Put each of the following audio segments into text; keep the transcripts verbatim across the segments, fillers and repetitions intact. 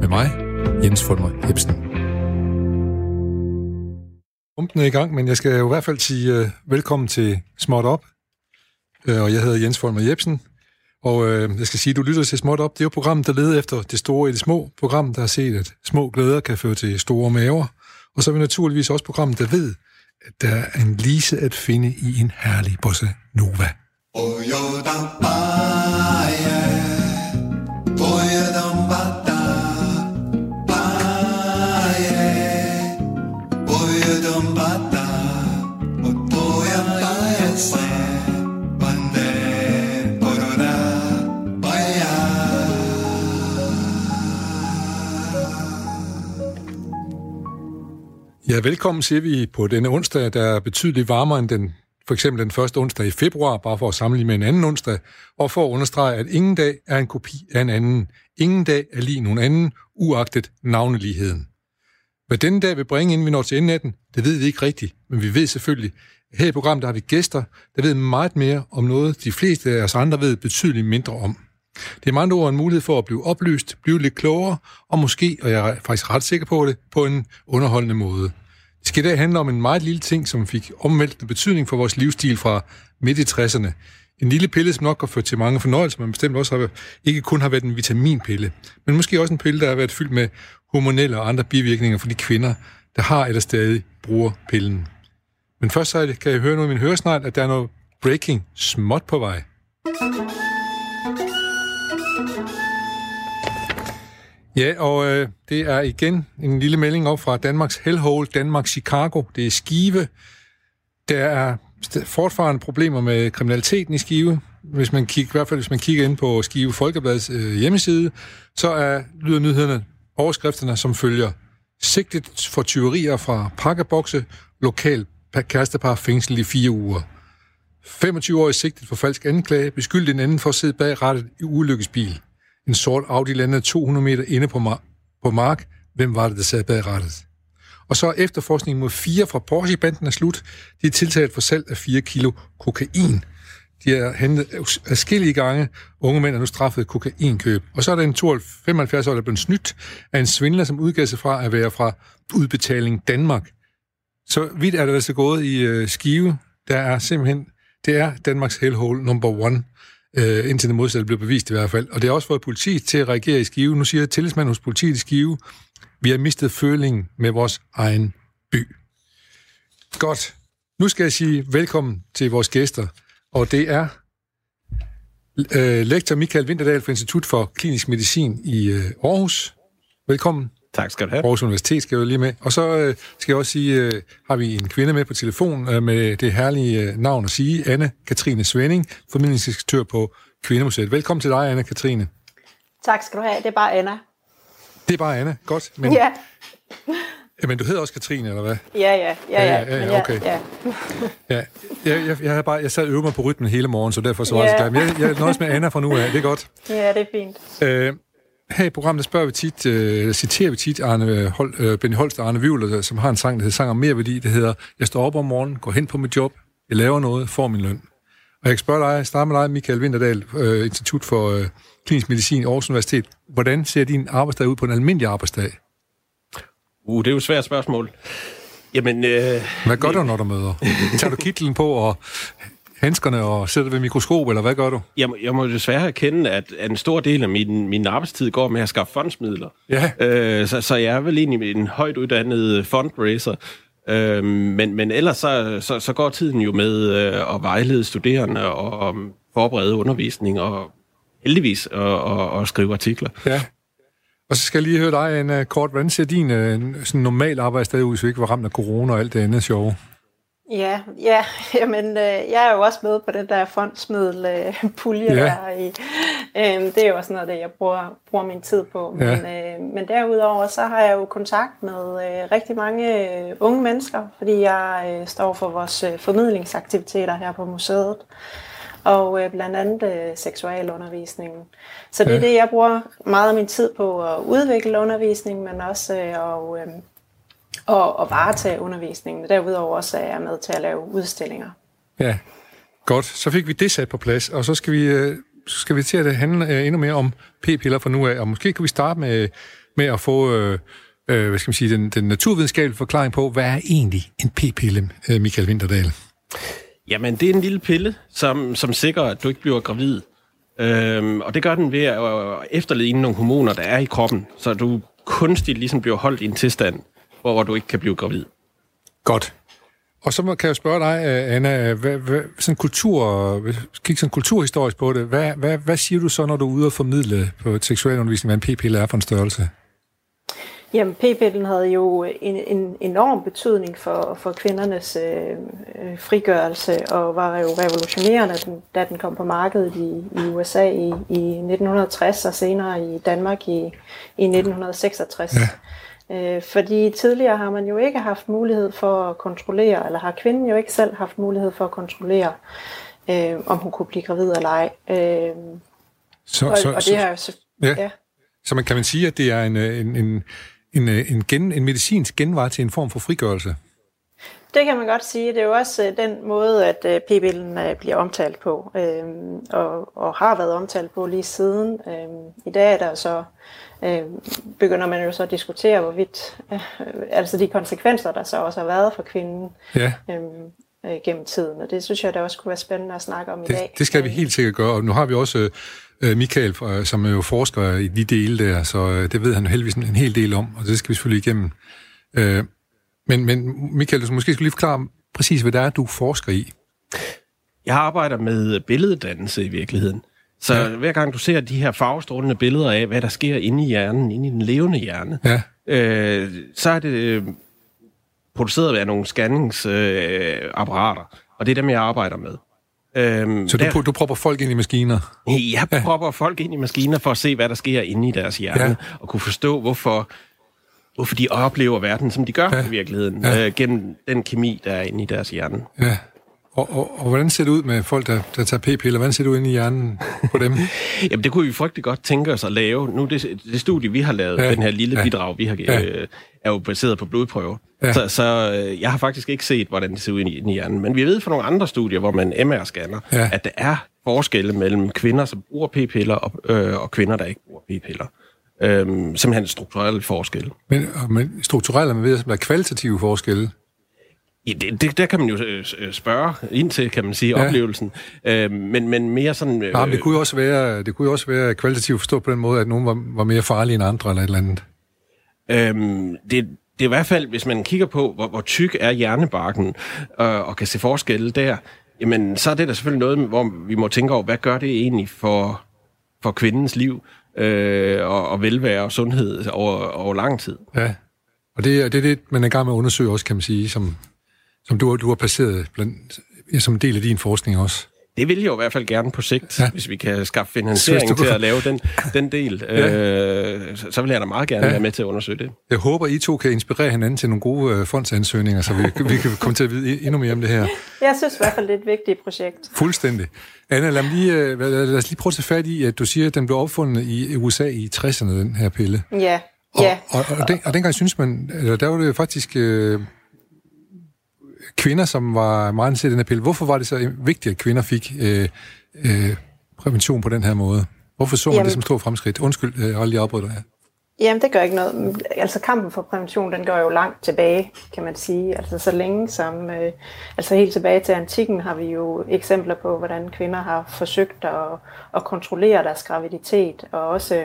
Med mig, Jens Folmer Jebsen. Pumpen er i gang, men jeg skal jo i hvert fald sige uh, velkommen til Smart Up. Uh, og jeg hedder Jens Folmer Jebsen. Og uh, jeg skal sige, at du lytter til Smart Up. Det er jo programmet, der leder efter det store i det små. Programmet, der har set, at små glæder kan føre til store maver. Og så er vi naturligvis også programmet, der ved, at der er en lise at finde i en herlig bossa nova. Oh, yo, da, ba, yeah. Ja, velkommen, siger vi, på denne onsdag, der er betydeligt varmere end den, for eksempel den første onsdag i februar, bare for at sammenligne med en anden onsdag, og for at understrege, at ingen dag er en kopi af en anden. Ingen dag er lige nogen anden, uagtet navneligheden. Hvad denne dag vil bringe, inden vi når til enden af den, det ved vi ikke rigtigt, men vi ved selvfølgelig, her i programmet har vi gæster, der ved meget mere om noget, de fleste af os andre ved betydeligt mindre om. Det er med andre ord en mulighed for at blive oplyst, blive lidt klogere, og måske, og jeg er faktisk ret sikker på det, på en underholdende måde. Det skal i dag handle om en meget lille ting, som fik omvæltende betydning for vores livsstil fra midt i tresserne. En lille pille, som nok har ført til mange fornøjelser, men bestemt også har, ikke kun har været en vitaminpille, men måske også en pille, der har været fyldt med hormonelle og andre bivirkninger for de kvinder, der har eller stadig bruger pillen. Men først så kan jeg høre nu i min høresnegl, at der er noget breaking småt på vej. Ja, og øh, det er igen en lille melding op fra Danmarks hellhole, Danmarks Chicago. Det er Skive. Der er fortfarande problemer med kriminaliteten i Skive. Hvis man kigger, i hvert fald hvis man kigger ind på Skive Folkebladets øh, hjemmeside, så er lyder nyhederne overskrifterne, som følger: sigtet for tyverier fra pakkebokse, lokal kærestepar fængsel i fire uger. femogtyve-årig sigtet for falsk anklage, beskyldt en anden for at sidde bag rattet i ulykkesbil. En sort Audi landede to hundrede meter inde på, mar- på mark. Hvem var det, der sad bag rattet? Og så er efterforskningen mod fire fra Porsche-banden er slut. De er tiltalt for salg af fire kilo kokain. De er hentet adskillige gange. Unge mænd er nu straffet kokainkøb. Og så er der en femoghalvfjerds-årig, der blev snydt af en svindler, som udgav sig fra at være fra Udbetaling Danmark. Så vidt er det altså gået i øh, Skive. Der er simpelthen, det er Danmarks hellhole number one. Øh, indtil det modsatte blev bevist i hvert fald. Og det har også fået politiet til at reagere i Skive. Nu siger tillidsmanden hos politiet i Skive, vi har mistet følingen med vores egen by. Godt. Nu skal jeg sige velkommen til vores gæster. Og det er øh, lektor Michael Winther-Dahl fra Institut for Klinisk Medicin i øh, Aarhus. Velkommen. Tak skal du have. Aarhus Universitet skal jo lige med. Og så øh, skal jeg også sige, øh, har vi en kvinde med på telefon øh, med det herlige øh, navn at sige, Anne-Katrine Svenning, formidlingsdirektør på Kvindemuseet. Velkommen til dig, Anne-Katrine. Tak skal du have. Det er bare Anna. Det er bare Anna. Godt. Men, ja. Men du hedder også Katrine, eller hvad? Ja, ja. Ja, ja. ja, ja okay. Ja, ja. ja jeg, jeg, jeg, havde bare, jeg sad og øvede mig på rytmen hele morgen, så derfor så var ja. det så jeg, jeg nøjes med Anna fra nu af. Det er godt. Ja, det er fint. Øh, Her i programmet spørger vi tit, øh, citerer vi tit Arne, Hol, øh, Benny Holster og Arne Wiewler, som har en sang, der hedder Sang om mere værdi. Det hedder, jeg står op om morgenen, går hen på mit job, jeg laver noget, får min løn. Og jeg kan spørge dig, starte med dig, Michael Winther-Dahl, øh, Institut for øh, Klinisk Medicin i Aarhus Universitet. Hvordan ser din arbejdsdag ud på en almindelig arbejdsdag? Uh, det er jo et svært spørgsmål. Jamen, øh, hvad gør du, når du møder? Tager du kitlen på og handskerne og sætter ved mikroskop, eller hvad gør du? Jeg må, jeg må desværre erkende, at, at en stor del af min, min arbejdstid går med at skaffe fondsmidler. Ja. Øh, så, så jeg er vel egentlig en højt uddannet fundraiser. Øh, men, men ellers så, så, så går tiden jo med øh, at vejlede studerende og, og forberede undervisning og heldigvis og, og, og skrive artikler. Ja. Og så skal jeg lige høre dig, Anna, kort, hvordan ser din øh, sådan normal arbejdsdag ud, hvis vi ikke var ramt af corona og alt det andet sjove? Ja, ja, jamen, øh, jeg er jo også med på den der fondsmiddelpulje øh, yeah. der i. Øh, det er jo også noget af det, jeg bruger, bruger min tid på. Yeah. Men, øh, men derudover, så har jeg jo kontakt med øh, rigtig mange øh, unge mennesker, fordi jeg øh, står for vores øh, formidlingsaktiviteter her på museet. Og øh, blandt andet øh, seksualundervisningen. Så det er yeah. det, jeg bruger meget af min tid på at udvikle undervisning, men også øh, og, øh, Og, og varetage undervisningen. Derudover også er jeg med til at lave udstillinger. Ja, godt. Så fik vi det sat på plads, og så skal vi, skal vi til at handle endnu mere om p-piller fra nu af. Og måske kan vi starte med, med at få øh, øh, hvad skal man sige, den, den naturvidenskabelige forklaring på, hvad er egentlig en p-pille, øh, Michael Winther-Dahl? Jamen, det er en lille pille, som, som sikrer, at du ikke bliver gravid. Øhm, og det gør den ved at efterligne nogle hormoner, der er i kroppen, så du kunstigt ligesom bliver holdt i en tilstand, hvor du ikke kan blive gravid. Godt. Og så kan jeg spørge dig, Anna, hvad, hvad, sådan kultur, kig sådan kulturhistorisk på det. Hvad, hvad, hvad siger du så, når du er ude og formidle på seksualundervisning, hvad en p-pille er for en størrelse? Jamen, p-pillen havde jo en, en enorm betydning for, for kvindernes øh, frigørelse, og var jo revolutionerende, da den, da den kom på markedet i, i U S A i, i nitten tres, og senere i Danmark i, i nitten seksogtres. Ja. Fordi tidligere har man jo ikke haft mulighed for at kontrollere, eller har kvinden jo ikke selv haft mulighed for at kontrollere, øh, om hun kunne blive gravid eller ej. Øh, så, og, så, og det her, så, ja. Ja. Så man kan man sige, at det er en, en, en, en, en, gen, en medicinsk genvej til en form for frigørelse? Det kan man godt sige. Det er jo også den måde, at p-pillen bliver omtalt på, øh, og, og har været omtalt på lige siden. Øh, I dag er der så øh, begynder man jo så at diskutere, hvorvidt, øh, altså de konsekvenser, der så også har været for kvinden ja. øh, øh, gennem tiden. Og det synes jeg, der også kunne være spændende at snakke om det, i dag. Det skal vi helt sikkert gøre, og nu har vi også øh, Michael, øh, som er jo forsker i de dele der, så øh, det ved han heldigvis en hel del om, og det skal vi selvfølgelig igennem. Øh, Men, men Michael, du måske skulle lige forklare præcis, hvad det er, du forsker i. Jeg arbejder med billeddannelse i virkeligheden. Så ja. Hver gang du ser de her farvestrålende billeder af, hvad der sker inde i hjernen, inde i den levende hjerne, ja. øh, så er det øh, produceret af nogle scanningsapparater, øh, og det er dem, jeg arbejder med. Øhm, så du, der, du propper folk ind i maskiner? Jeg ja. propper folk ind i maskiner for at se, hvad der sker inde i deres hjerne, ja. og kunne forstå, hvorfor... hvorfor de oplever verden, som de gør ja. i virkeligheden, ja. øh, gennem den kemi, der er inde i deres hjerne. Ja. Og, og, og hvordan ser det ud med folk, der, der tager p-piller? Hvordan ser det ud inde i hjernen på dem? Jamen, det kunne vi frygtelig godt tænke os at lave. Nu, det, det studie, vi har lavet, ja. den her lille ja. bidrag, vi har ja. øh, er jo baseret på blodprøver. Ja. Så, så øh, jeg har faktisk ikke set, hvordan det ser ud inde i hjernen. Men vi ved fra nogle andre studier, hvor man M R-scanner, ja. at der er forskelle mellem kvinder, som bruger p-piller, og, øh, og kvinder, der ikke bruger p-piller. Øhm, simpelthen strukturelle forskelle. Men, men strukturelle, man ved, som er kvalitative forskelle? Ja, det, det, der kan man jo spørge ind til, kan man sige, ja. oplevelsen. Øhm, men, men mere sådan... Øh, Nej, men det kunne jo også være, det kunne jo også være kvalitativt forstået på den måde, at nogen var, var mere farlige end andre eller et eller andet. Øhm, det, det er i hvert fald, hvis man kigger på, hvor, hvor tyk er hjernebarken øh, og kan se forskelle der, jamen så er det da selvfølgelig noget, hvor vi må tænke over, hvad gør det egentlig for, for kvindens liv? Øh, og, og velvære og sundhed over, over lang tid. Ja, og det er det, det, man er i gang med at undersøge også, kan man sige, som, som du, du har passeret blandt, som en del af din forskning også. Det vil jeg jo i hvert fald gerne på sigt, ja. hvis vi kan skaffe finansiering til at lave den, den del. Ja. Øh, så, så vil jeg da meget gerne ja. være med til at undersøge det. Jeg håber, I to kan inspirere hinanden til nogle gode øh, fondsansøgninger, så vi, vi kan komme til at vide endnu mere om det her. Jeg synes i hvert fald, det er et vigtigt projekt. Fuldstændig. Anna, lad, lige, lad os lige prøve at tage fat i, at du siger, at den blev opfundet i U S A i tresserne, den her pille. Ja. Og, ja. og, og, den, og dengang synes man, der var det faktisk... Øh, kvinder, som var meget ansat i den her pille. Hvorfor var det så vigtigt, at kvinder fik øh, øh, prævention på den her måde? Hvorfor så man Jamen. det som stor fremskridt? Undskyld, jeg har lige afbrudt dig. Jamen, det gør ikke noget. Altså, kampen for prævention, den går jo langt tilbage, kan man sige. Altså, så længe som... Øh, altså, helt tilbage til antikken har vi jo eksempler på, hvordan kvinder har forsøgt at, at kontrollere deres graviditet, og også...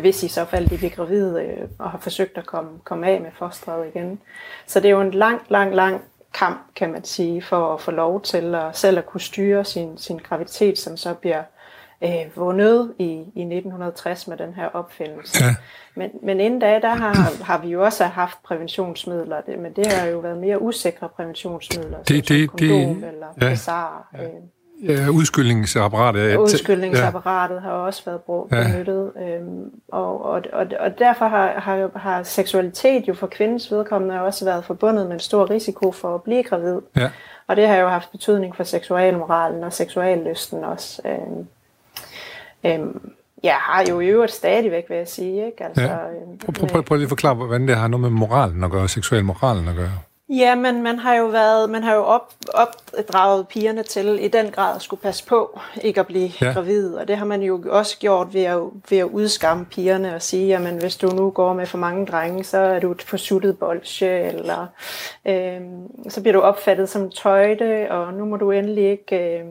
hvis i så fald de bliver gravide og har forsøgt at komme, komme af med fosteret igen. Så det er jo en lang, lang, lang kamp, kan man sige, for at få lov til at selv at kunne styre sin, sin graviditet, som så bliver øh, vundet i, i nitten tres med den her opfindelse. Ja. Men, men inden da, der har, har vi jo også haft præventionsmidler, men det har jo været mere usikre præventionsmidler, det, som, det, som kondom det, eller ja. bizarre... Ja. Ja, udskyldningsapparatet. Udskyldningsapparatet ja. har også været brugt ja. benyttet, øhm, og, og, og, og derfor har, har, har seksualitet jo for kvindens vedkommende også været forbundet med en stor risiko for at blive gravid. Ja. Og det har jo haft betydning for seksualmoralen og seksuallysten også. Øhm, øhm, jeg har jo i øvrigt stadigvæk, vil jeg sige. Ikke? Altså, ja. Prøv, prøv, prøv, prøv lige at forklare, hvordan det har noget med moralen at gøre, seksualmoralen at gøre. Ja, men man har jo været, man har jo op, opdraget pigerne til i den grad at skulle passe på ikke at blive ja. gravid, og det har man jo også gjort ved at, ved at udskamme pigerne og sige, jamen hvis du nu går med for mange drenge, så er du et forsuttet bolsje, eller øh, så bliver du opfattet som tøjde, og nu må du endelig ikke, øh,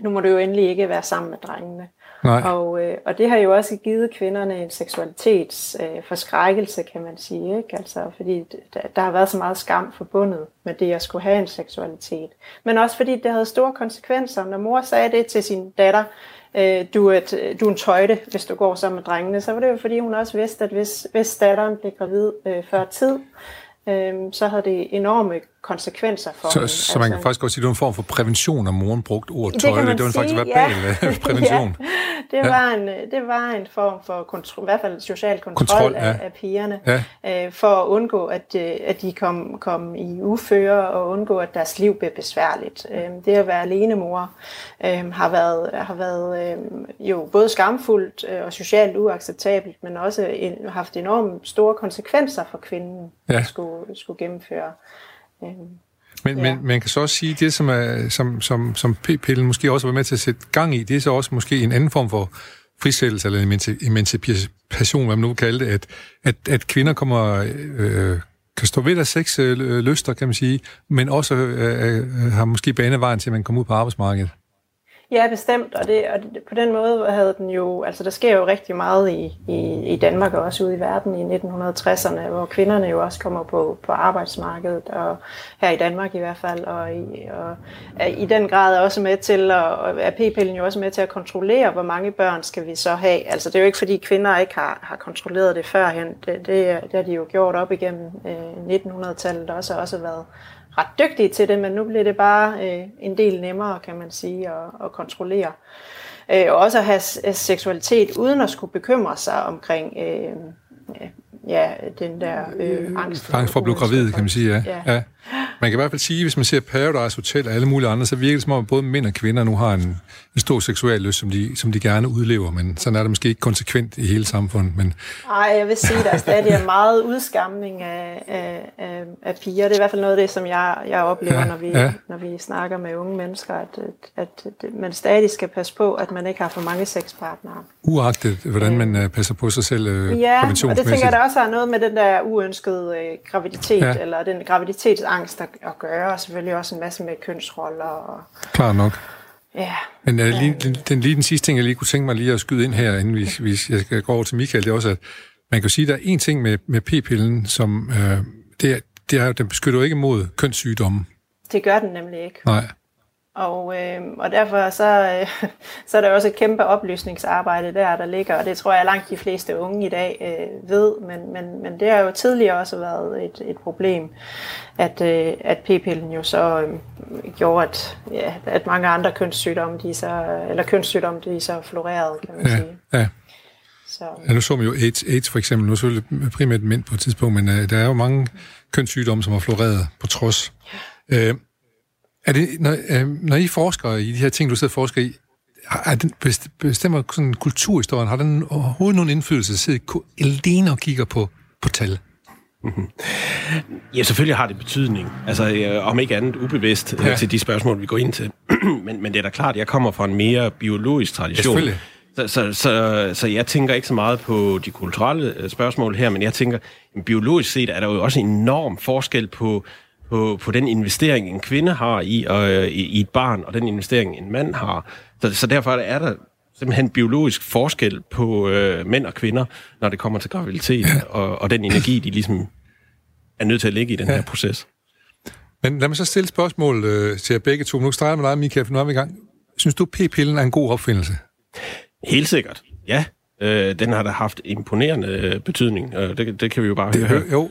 nu må du jo endelig ikke være sammen med drengene. Og, øh, og det har jo også givet kvinderne en seksualitetsforskrækkelse, øh, kan man sige, ikke? Altså, fordi der, der har været så meget skam forbundet med det at skulle have en seksualitet. Men også fordi det havde store konsekvenser. Når mor sagde det til sin datter, øh, du, er et, du er en tøjde, hvis du går sammen med drengene, så var det jo fordi hun også vidste, at hvis, hvis datteren blev gravid øh, før tid, øh, så havde det enorme konsekvenser for så, så man kan altså, faktisk også sige, det var en form for prævention, at moren brugte ordet tøjle. Det, det var en faktisk verbal ja. prævention. Ja. Det, ja. Var en, det var en form for kontrol, i hvert fald social kontrol, kontrol af, ja. af pigerne, ja. øh, for at undgå, at, at de kom, kom i uføre, og undgå, at deres liv blev besværligt. Øh, det at være alenemor øh, har været, har været øh, jo både skamfuldt og socialt uacceptabelt, men også en, haft enormt store konsekvenser for kvinden, ja. der skulle, skulle gennemføre. Men, ja. men man kan så også sige, at det, som, er, som, som, som p-pillen måske også var med til at sætte gang i, det er så også måske en anden form for frisættelse, eller emancipation, hvad man nu kalder det, at, at, at kvinder kommer, øh, kan stå ved deres sexlyster, kan man sige, men også øh, har måske banevejen til, at man kommer ud på arbejdsmarkedet. Ja, bestemt, og, det, og det, på den måde havde den jo, altså der sker jo rigtig meget i, i, i Danmark og også ude i verden i nitten tresserne, hvor kvinderne jo også kommer på, på arbejdsmarkedet, og her i Danmark i hvert fald, og i, og, i den grad er også med til, at, og er p-pillen jo også med til at kontrollere, hvor mange børn skal vi så have. Altså det er jo ikke fordi kvinder ikke har, har kontrolleret det førhen, det, det, det har de jo gjort op igennem øh, nitten hundrede-tallet, der også har også været ret dygtige til det, men nu bliver det bare øh, en del nemmere, kan man sige, at, at kontrollere. Øh, og også at have seksualitet, uden at skulle bekymre sig omkring øh, ja, den der øh, angst. Angst for at blive gravid, kan man sige, ja. ja. ja. Man kan i hvert fald sige, hvis man ser Paradise Hotel og alle mulige andre, så virker det som om, at både mænd og kvinder nu har en, en stor seksuel lyst, som de, som de gerne udlever, men sådan er det måske ikke konsekvent i hele samfundet. Men... Ej, jeg vil sige, at der stadig er meget udskamning af, af, af, af piger. Det er i hvert fald noget af det, som jeg, jeg oplever, ja, når, vi, ja. når vi snakker med unge mennesker, at, at, at man stadig skal passe på, at man ikke har for mange sexpartnere. Uagtet, hvordan man øh. passer på sig selv øh, ja, præventionsmæssigt. Ja, og det tænker jeg, der også har noget med den der uønskede øh, graviditet, ja. eller den graviditetsangst, at gøre, og selvfølgelig også en masse med kønsroller. Og... Klar nok. Ja. Men ja, lige, den, lige den sidste ting, jeg lige kunne tænke mig lige at skyde ind her, inden vi, vi jeg går over til Michael, det er også, at man kan sige, at der er en ting med, med p-pillen, som øh, det er, det er, den beskytter ikke mod kønssygdomme. Det gør den nemlig ikke. Nej. Og, øh, og derfor så, øh, så er der også et kæmpe oplysningsarbejde der, der ligger, og det tror jeg langt de fleste unge i dag øh, ved, men, men, men det har jo tidligere også været et, et problem, at, øh, at p-pillen jo så øh, gjorde, at, ja, at mange andre kønssygdomme, de så, eller kønssygdomme, de så florerede, kan man ja, sige. Ja. Så. Ja, nu så man jo AIDS, AIDS for eksempel, nu så det primært mænd på et tidspunkt, men øh, der er jo mange kønssygdomme, som har floreret på trods. Ja. Øh, Er det, når, når I forsker i de her ting, du sidder og forsker i, er den bestemmer sådan kulturhistorien, har den overhovedet nogen indflydelse, at sidde alene og kigger på, på tal? Ja, selvfølgelig har det betydning. Altså, om ikke andet ubevidst ja. til de spørgsmål, vi går ind til. men, men det er da klart, jeg kommer fra en mere biologisk tradition. Ja, Så, så, så, så jeg tænker ikke så meget på de kulturelle spørgsmål her, men jeg tænker, biologisk set er der jo også en enorm forskel på På, på den investering, en kvinde har i, øh, i, i et barn, og den investering, en mand har. Så, så derfor er der simpelthen biologisk forskel på øh, mænd og kvinder, når det kommer til graviditet, og, og den energi, de ligesom er nødt til at ligge i den ja. her proces. Men lad mig så stille spørgsmål øh, til jer begge to. Nu starter jeg med dig, Michael, for nu er vi i gang. Synes du, p-pillen er en god opfindelse? Helt sikkert, ja. Øh, den har da haft imponerende øh, betydning. Øh, det, det kan vi jo bare det, høre. Jo.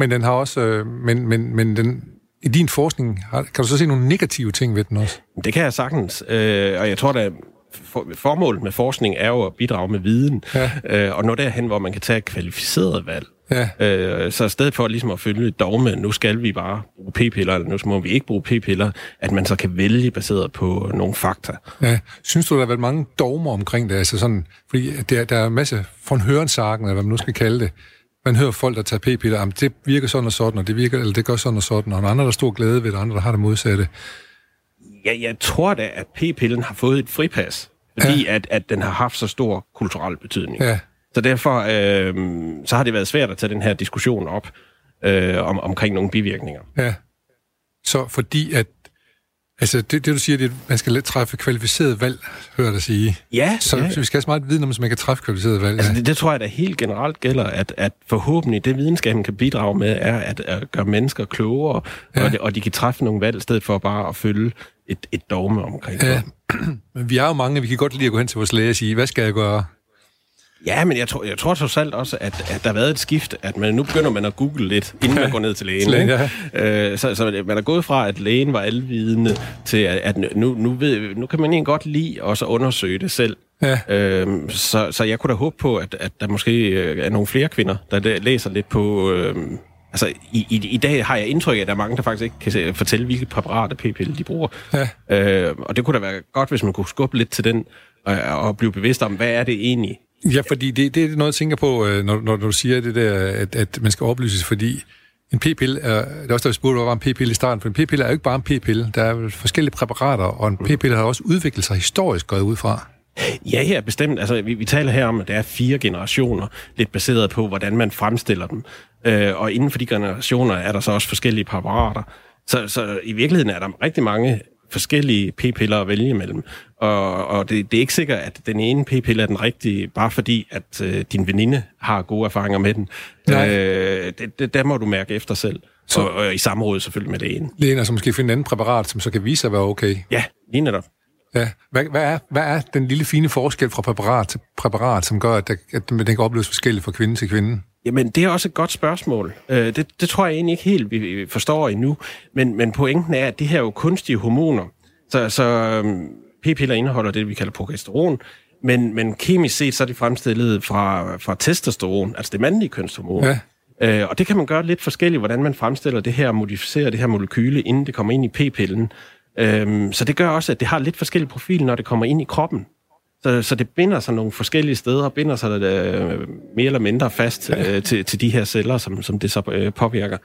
Men den har også, øh, men men men den i din forskning har, kan du så se nogle negative ting ved den også? Det kan jeg sagtens, øh, og jeg tror da for, formålet med forskning er jo at bidrage med viden, ja. øh, og nå derhen, hvor man kan tage et kvalificeret valg. Ja. Øh, så i stedet for ligesom at følge et dogme, nu skal vi bare bruge p-piller, eller nu må vi ikke bruge p-piller, at man så kan vælge baseret på nogle fakta. Ja. Synes du, der har været mange dogmer omkring det? Altså sådan, fordi der, der er masser fra hørensagen, eller hvad man nu skal kalde det. man hører folk, der tager p-piller, at det virker sådan og sådan, og det, virker, eller det gør sådan og sådan, og andre, der er stor glæde ved det, andre, der har det modsatte. Ja, jeg tror da, at p-pillen har fået et fripas, fordi ja. at, at den har haft så stor kulturel betydning. Ja. Så derfor øh, så har det været svært at tage den her diskussion op øh, om, omkring nogle bivirkninger. Ja, så fordi at altså, det, det du siger, det er, at man skal træffe kvalificeret valg, hører dig sige. Ja. Så, ja. så vi skal have så meget viden om, at man kan træffe kvalificeret valg. Altså, ja. det, det tror jeg da helt generelt gælder, at, at forhåbentlig det videnskaben kan bidrage med, er at, at gøre mennesker klogere, ja. og, de, og de kan træffe nogle valg, i stedet for bare at følge et, et dogme omkring det. Ja. Men vi er jo mange, vi kan godt lide at gå hen til vores læge og sige, hvad skal jeg gøre? Ja, men jeg tror, jeg tror trods alt også, at, at der har været et skift, at man, nu begynder man at google lidt, inden man går ned til lægen. Ikke? Ja. Øh, så, så man er gået fra, at lægen var alvidende, til at, at nu, nu, ved, nu kan man egentlig godt lide også at undersøge det selv. Ja. Øh, så, så jeg kunne da håbe på, at, at der måske er nogle flere kvinder, der læser lidt på... Øh, altså, i, i, i dag har jeg indtryk af, at der er mange, der faktisk ikke kan fortælle, hvilke præparater p-piller de bruger. Ja. Øh, og det kunne da være godt, hvis man kunne skubbe lidt til den, og, og blive bevidst om, hvad er det egentlig? Ja, fordi det, det er noget, jeg tænker på, når, når du siger det der, at, at man skal oplyses, fordi en p-pille er... Det er også, der vi spurgte, var en p-pille i starten, for en p-pille er jo ikke bare en p-pille. Der er forskellige præparater, og en p-pille har også udviklet sig historisk godt ud fra. Ja, ja, bestemt. Altså, vi, vi taler her om, at der er fire generationer, lidt baseret på, hvordan man fremstiller dem. Øh, og inden for de generationer er der så også forskellige præparater. Så, så i virkeligheden er der rigtig mange... forskellige p-piller at vælge imellem. Og, og det, det er ikke sikkert, at den ene p-pille er den rigtige, bare fordi, at øh, din veninde har gode erfaringer med den. Øh, det, det, der må du mærke efter selv. Så, og, og i samråd selvfølgelig med lægen. Lægen er så måske finde en anden præparat, som så kan vise sig at være okay. Ja, lige netop. Ja. Hvad, hvad, er, hvad er den lille fine forskel fra præparat til præparat, som gør, at, der, at den kan opleves forskelligt fra kvinde til kvinde? Jamen, det er også et godt spørgsmål. Øh, det, det tror jeg egentlig ikke helt, vi forstår endnu. Men, men pointen er, at det her er jo kunstige hormoner. Så, så øhm, p-piller indeholder det, vi kalder progesteron. Men, men kemisk set, så er det fremstillet fra, fra testosteron, altså det mandlige kønshormon. Ja. Øh, og det kan man gøre lidt forskelligt, hvordan man fremstiller det her, modificerer det her molekyle, inden det kommer ind i p-pillen. Øh, så det gør også, at det har lidt forskellige profiler, når det kommer ind i kroppen. Så, så det binder sig nogle forskellige steder, og binder sig øh, mere eller mindre fast øh, til, til de her celler, som, som det så øh, påvirker.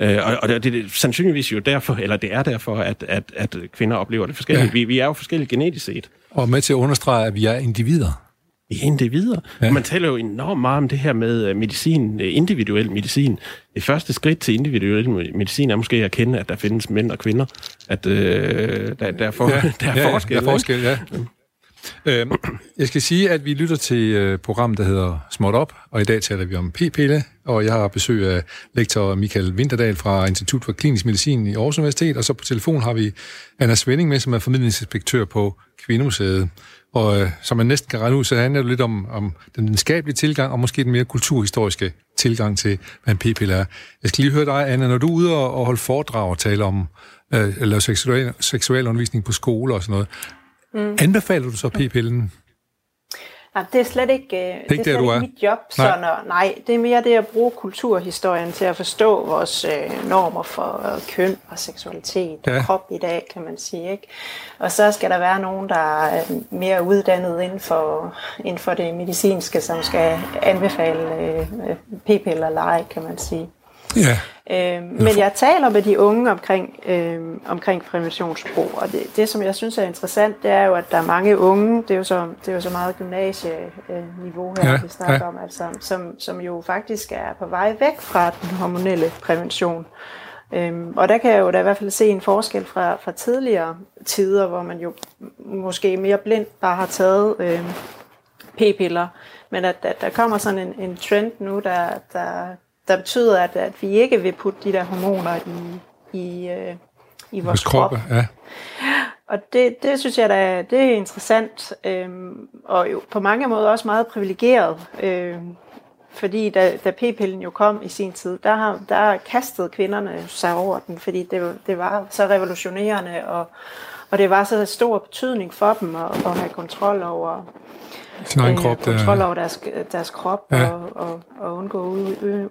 Øh, og, og det er sandsynligvis jo derfor, eller det er derfor, at, at, at kvinder oplever det forskelligt. Ja. Vi, vi er jo forskellige genetisk set. Og med til at understrege, at vi er individer. Vi er individer. Ja. Man taler jo enormt meget om det her med medicin, individuel medicin. Det første skridt til individuel medicin er måske at kende, at der findes mænd og kvinder. At øh, der, der er forskel. Ja, jeg skal sige, at vi lytter til program, der hedder Smart Up, og i dag taler vi om p-pille, og jeg har besøg af lektor Michael Winther-Dahl fra Institut for Klinisk Medicin i Aarhus Universitet, og så på telefon har vi Anne Svenning med, som er formidlingsinspektør på Kvindemuseet. Og øh, som man næsten kan regne ud, så handler det lidt om, om den videnskabelige tilgang, og måske den mere kulturhistoriske tilgang til, hvad en p-pille er. Jeg skal lige høre dig, Anne, når du er ude og holde foredrag og tale om øh, eller seksuel, seksuel undervisning på skoler og sådan noget, Mm. anbefaler du så p-pillen? Nej, det er slet ikke, det er det er slet det, ikke er. mit job. Nej. Så når, nej, det er mere det at bruge kulturhistorien til at forstå vores øh, normer for øh, køn og seksualitet ja. og krop i dag, kan man sige. Ikke? Og så skal der være nogen, der er mere uddannet inden for, inden for det medicinske, som skal anbefale øh, p-piller eller ej, kan man sige. Ja. Øh, men jeg taler med de unge omkring, øh, omkring præventionsbrug, og det, det, som jeg synes er interessant, det er jo, at der er mange unge, det er jo så, det er jo så meget gymnasieniveau her, ja, vi snakker ja. om, altså, som, som jo faktisk er på vej væk fra den hormonelle prævention. Øhm, og der kan jeg jo da i hvert fald se en forskel fra, fra tidligere tider, hvor man jo måske mere blindt bare har taget øh, p-piller, men at, at der kommer sådan en, en trend nu, der... der der betyder, at, at vi ikke vil putte de der hormoner i, i, øh, i vores krop. Ja. Og det, det synes jeg, da, det er interessant, øhm, og jo på mange måder også meget privilegeret, øhm, fordi da, da p-pillen jo kom i sin tid, der, har, der kastede kvinderne sig over den, fordi det, det var så revolutionerende, og, og det var så stor betydning for dem at, at have kontrol over... Øh, krop, kontrol over deres, deres krop ja. og, og, og undgå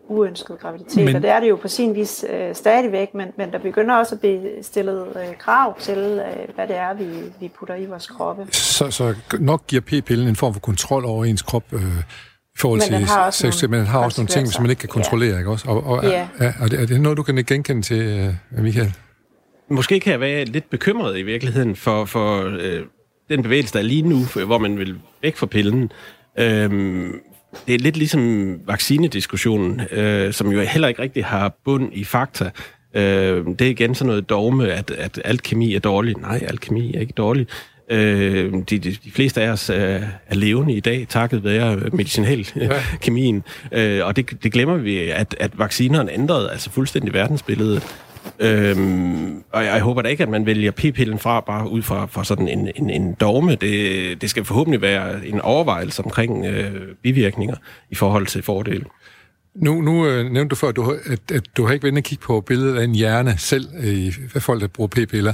uønskede graviditeter. Men, og det er det jo på sin vis øh, stadigvæk, men, men der begynder også at blive stillet øh, krav til, øh, hvad det er, vi, vi putter i vores kroppe. Så, så nok giver p-pillen en form for kontrol over ens krop, øh, i forhold men til sex, men den har også nogle ting, som man ikke kan kontrollere, ja. Ikke også? Og, og ja. er, er, det, er det noget, du kan genkende til, Michael? Måske kan jeg være lidt bekymret i virkeligheden for, for øh, den bevægelse, der er lige nu, hvor man vil væk fra pillen. Øhm, det er lidt ligesom vaccinediskussionen, øh, som jo heller ikke rigtig har bund i fakta. Øh, det er igen sådan noget dogme, at, at alt kemi er dårligt. Nej, alt kemi er ikke dårligt. Øh, de, de, de fleste af os øh, er levende i dag, takket være medicinalkemien. Ja. Øh, og det, det glemmer vi, at, at vaccinerne ændrede altså fuldstændig verdensbilledet. Øhm, og jeg håber da ikke, at man vælger p-pillen fra bare ud fra, fra sådan en, en, en dogme. Det, det skal forhåbentlig være en overvejelse omkring øh, bivirkninger i forhold til fordele. Nu, nu øh, nævnte du før, at du, at, at du har ikke været at kigge på billedet af en hjerne selv, i øh, folk, der bruger p-piller,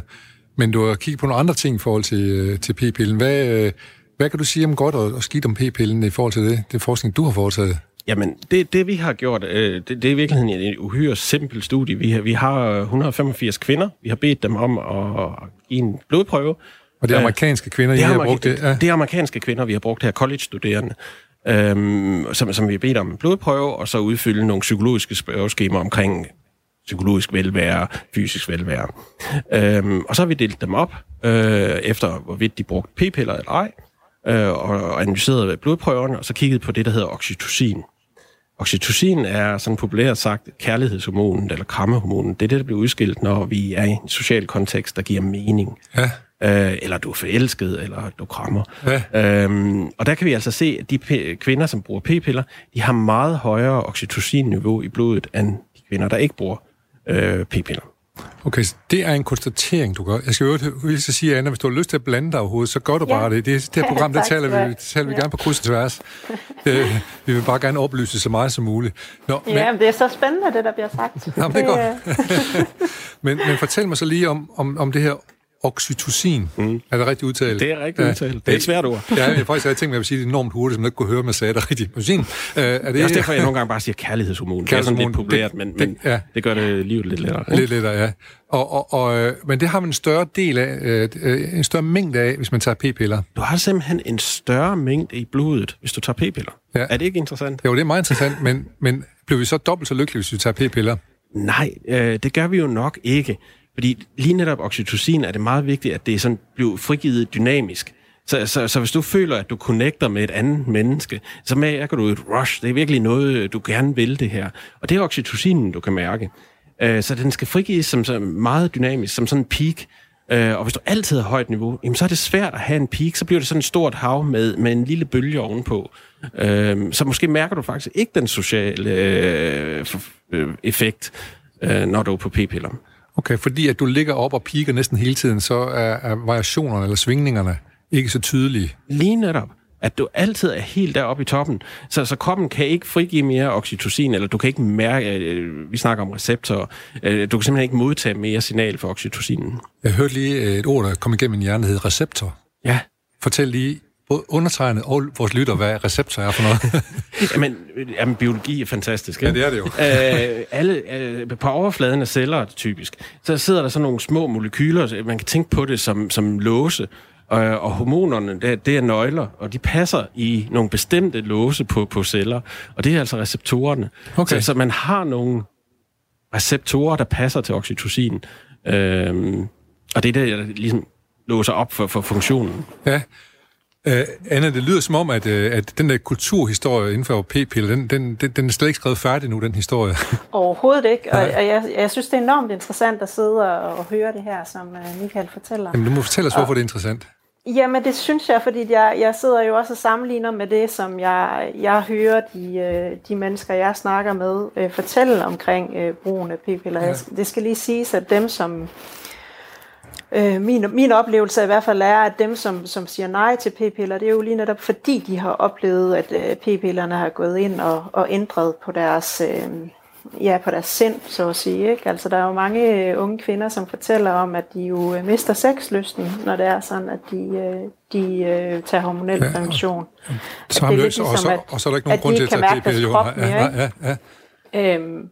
men du har kigget på nogle andre ting i forhold til, øh, til p-pillen. Hvad, øh, hvad kan du sige om godt og, og skidt om p-pillen i forhold til det, det forskning, du har foretaget? Jamen, det, det vi har gjort, øh, det, det er i virkeligheden en uhyre simpel studie. Vi har, vi har et hundrede og femogfirs kvinder. Vi har bedt dem om at, at give en blodprøve. Og det er amerikanske kvinder, det er I har brugt det? Ja. Det er amerikanske kvinder, vi har brugt her, college-studerende, øh, som, som vi har bedt om en blodprøve, og så udfylde nogle psykologiske spørgeskemaer omkring psykologisk velvære, fysisk velvære. Øh, og så har vi delt dem op, øh, efter hvorvidt de brugte p-piller eller ej, øh, og analyserede blodprøverne, og så kiggede på det, der hedder oxytocin. Oxytocin er sådan populært sagt kærlighedshormonet eller krammehormonet. Det er det, der bliver udskilt, når vi er i en social kontekst, der giver mening. Ja. Øh, eller du er forelsket, eller du krammer. Ja. Øhm, og der kan vi altså se, at de p- kvinder, som bruger p-piller, de har meget højere oxytocin-niveau i blodet, end de kvinder, der ikke bruger øh, p-piller. Okay, det er en konstatering, du gør. Jeg skal jo vil så sige, Anna, hvis du har lyst til at blande dig overhovedet, så gør du ja. bare det. Det, det her program, der taler vi, taler vi ja. gerne på kryds og tværs. Det, vi vil bare gerne oplyse så meget som muligt. Nå, men... Ja, det er så spændende, det der bliver sagt. Nå, men det er godt. men, men fortæl mig så lige om, om, om det her oxytocin. Mm. Er det rigtigt udtalt? Det er rigtigt udtalt. Ja, det er et svært ord. Ja, jeg faktisk havde tænkt mig at sige det enormt hurtigt, som jeg ikke kunne høre, om jeg sagde det rigtigt. Oxytocin. Uh, er det, det er også derfor, jeg nogle gange bare siger kærlighedshormon. Kærlighedshormon. Det er sådan lidt populært, men, det, ja. men det gør det livet lidt lettere. Lidt lettere, ja. Og, og, og, men det har man en større del af, øh, en større mængde af, hvis man tager p-piller. Du har simpelthen en større mængde i blodet, hvis du tager p-piller. Ja. Er det ikke interessant? Jo, det er meget interessant, men, men bliver vi så dobbelt så lykkelige, hvis vi tager p-piller? Nej, øh, det gør vi jo nok ikke. Fordi lige netop oxytocin er det meget vigtigt, at det sådan bliver frigivet dynamisk. Så, så, så hvis du føler, at du connecter med et andet menneske, så mærker du et rush. Det er virkelig noget, du gerne vil det her. Og det er oxytocinen, du kan mærke. Så den skal frigives som, som meget dynamisk, som sådan en peak. Og hvis du altid har højt niveau, jamen så er det svært at have en peak. Så bliver det sådan et stort hav med, med en lille bølge ovenpå. Så måske mærker du faktisk ikke den sociale effekt, når du er på p-piller. Okay, fordi at du ligger op og piker næsten hele tiden, så er, er variationerne eller svingningerne ikke så tydelige. Lige netop, at du altid er helt deroppe i toppen, så, så kroppen kan ikke frigive mere oxytocin, eller du kan ikke mærke, vi snakker om receptorer, du kan simpelthen ikke modtage mere signal for oxytocinen. Jeg hørte lige et ord, der kom igennem min hjerne, der hedder receptor. Ja. Fortæl lige, både undertegnet og vores lytter, hvad receptor er for noget. jamen, jamen, biologi er fantastisk. Ikke? Ja, det er det jo. Æ, alle, øh, på overfladen af celler, typisk, så sidder der sådan nogle små molekyler, man kan tænke på det som, som låse, og, og hormonerne, det, det er nøgler, og de passer i nogle bestemte låse på, på celler, og det er altså receptorerne. Okay. Så, så man har nogle receptorer, der passer til oxytocin, øhm, og det er det, der ligesom låser op for, for funktionen. Ja. Uh, Anna, det lyder som om, at, uh, at den der kulturhistorie inden for p-piller, den, den, den er slet ikke skrevet færdig nu, den historie. Overhovedet ikke, og, og jeg, jeg synes, det er enormt interessant at sidde og, og høre det her, som uh, Michael fortæller. Jamen, du må fortælle os, hvorfor og, det er interessant. Jamen, det synes jeg, fordi jeg, jeg sidder jo også og sammenligner med det, som jeg, jeg hører de, de mennesker, jeg snakker med, uh, fortælle omkring uh, brugen af p-piller. Ja. Det skal lige siges, at dem, som... Min, min oplevelse i hvert fald er, at dem, som, som siger nej til p-piller, det er jo lige netop fordi, de har oplevet, at p-pillerne har gået ind og, og ændret på deres, øh, ja, på deres sind, så at sige. Ikke? Altså, der er jo mange unge kvinder, som fortæller om, at de jo mister sexlysten, når det er sådan, at de, øh, de øh, tager hormonel prævention. Ja, så er det ligesom, og, så, at, og så er der ikke nogen grund til at tage p-piller. Ja, ja, ja. Øhm,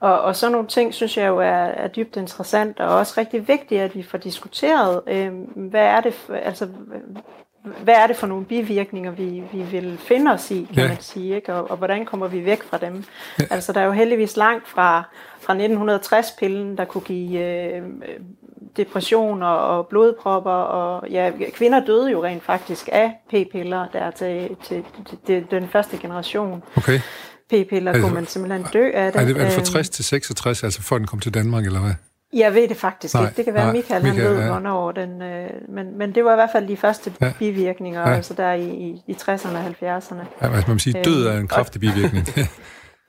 Og, og sådan nogle ting, synes jeg jo er, er dybt interessant, og også rigtig vigtigt, at vi får diskuteret, øh, hvad er det, altså, hvad er det for nogle bivirkninger, vi, vi vil finde os i, kan ja. man sige, ikke? Og, og hvordan kommer vi væk fra dem? Ja. Altså, der er jo heldigvis langt fra, fra nitten tres-pillen, der kunne give øh, depressioner og blodpropper, og ja, kvinder døde jo rent faktisk af p-piller der til, til, til, til den første generation. Okay. P-piller altså, kunne man simpelthen dø af det. Er det, er det fra tres til seksogtres, altså før den kom til Danmark, eller hvad? Jeg ved det faktisk nej, ikke. Det kan være, at Michael, Michael han ved, ja. hvornår den... Øh, men, men det var i hvert fald de første ja. bivirkninger, ja. altså der i, i, i tresserne og halvfjerdserne. Ja, man må sige, død er en kraftig bivirkning.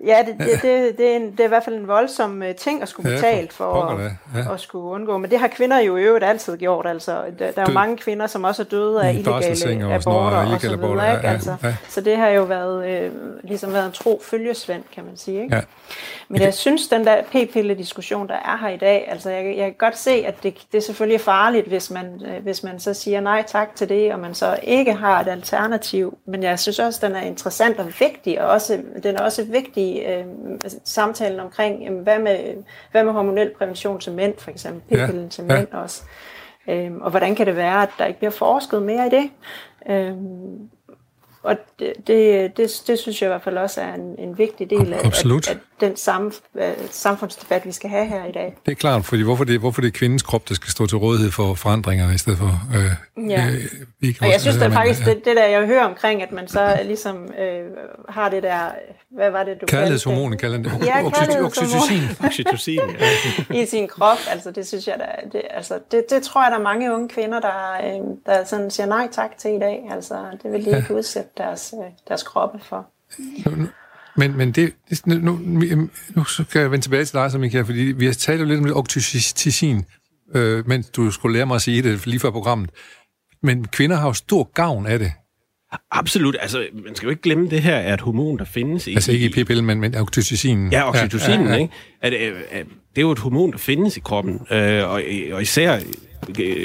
ja, det, det, det, det, er en, det er i hvert fald en voldsom ting at skulle betale for ja, at, ja. at skulle undgå. Men det har kvinder jo i øvrigt altid gjort. Altså. Der, der er jo mange kvinder, som også er døde af illegale aborter og så videre. Ja, ja, altså. ja. Så det har jo været, øh, ligesom været en tro følgesvend, kan man sige. Ikke? Ja. Men jeg synes, den der p-pille-diskussion, der er her i dag, altså jeg, jeg kan godt se, at det, det selvfølgelig er farligt, hvis man, hvis man så siger nej tak til det, og man så ikke har et alternativ. Men jeg synes også, den er interessant og vigtig, og også, den er også vigtig, øh, samtalen omkring, jamen, hvad, med, hvad med hormonel prævention til mænd, for eksempel p-pillen ja. til mænd ja. også. Øh, og hvordan kan det være, at der ikke bliver forsket mere i det? Øh, Og det, det, det, det synes jeg i hvert fald også er en, en vigtig del af, af, af den samme, samfundsdebat, vi skal have her i dag. Det er klart, fordi hvorfor det, hvorfor det er kvindens krop, der skal stå til rådighed for forandringer i stedet for... Øh, ja. øh, ikke og jeg også, synes da faktisk, ja. det, det der jeg hører omkring, at man så ligesom øh, har det der... Hvad var det, du kærlighedshormonen kalder det. Ja, kærlighedshormonen. Oxytocin. I sin krop, altså det synes jeg, der, det, altså, det, det tror jeg, der er mange unge kvinder, der, øh, der sådan siger nej tak til i dag. Altså det vil lige ikke ja. udsætte deres, deres kroppe for. Men, men det, nu, nu skal jeg vende tilbage til dig, Michael, fordi vi har talt jo lidt om det oxytocin, øh, mens du skulle lære mig at sige det lige før programmet. Men kvinder har jo stor gavn af det. Absolut. Altså, man skal jo ikke glemme det her, er et hormon, der findes i... Altså ikke i p-pillen, men, men oxytocinen. Ja, oxytocinen, ja, ja, ja. ikke? At, at, at det er jo et hormon, der findes i kroppen, øh, og, og især...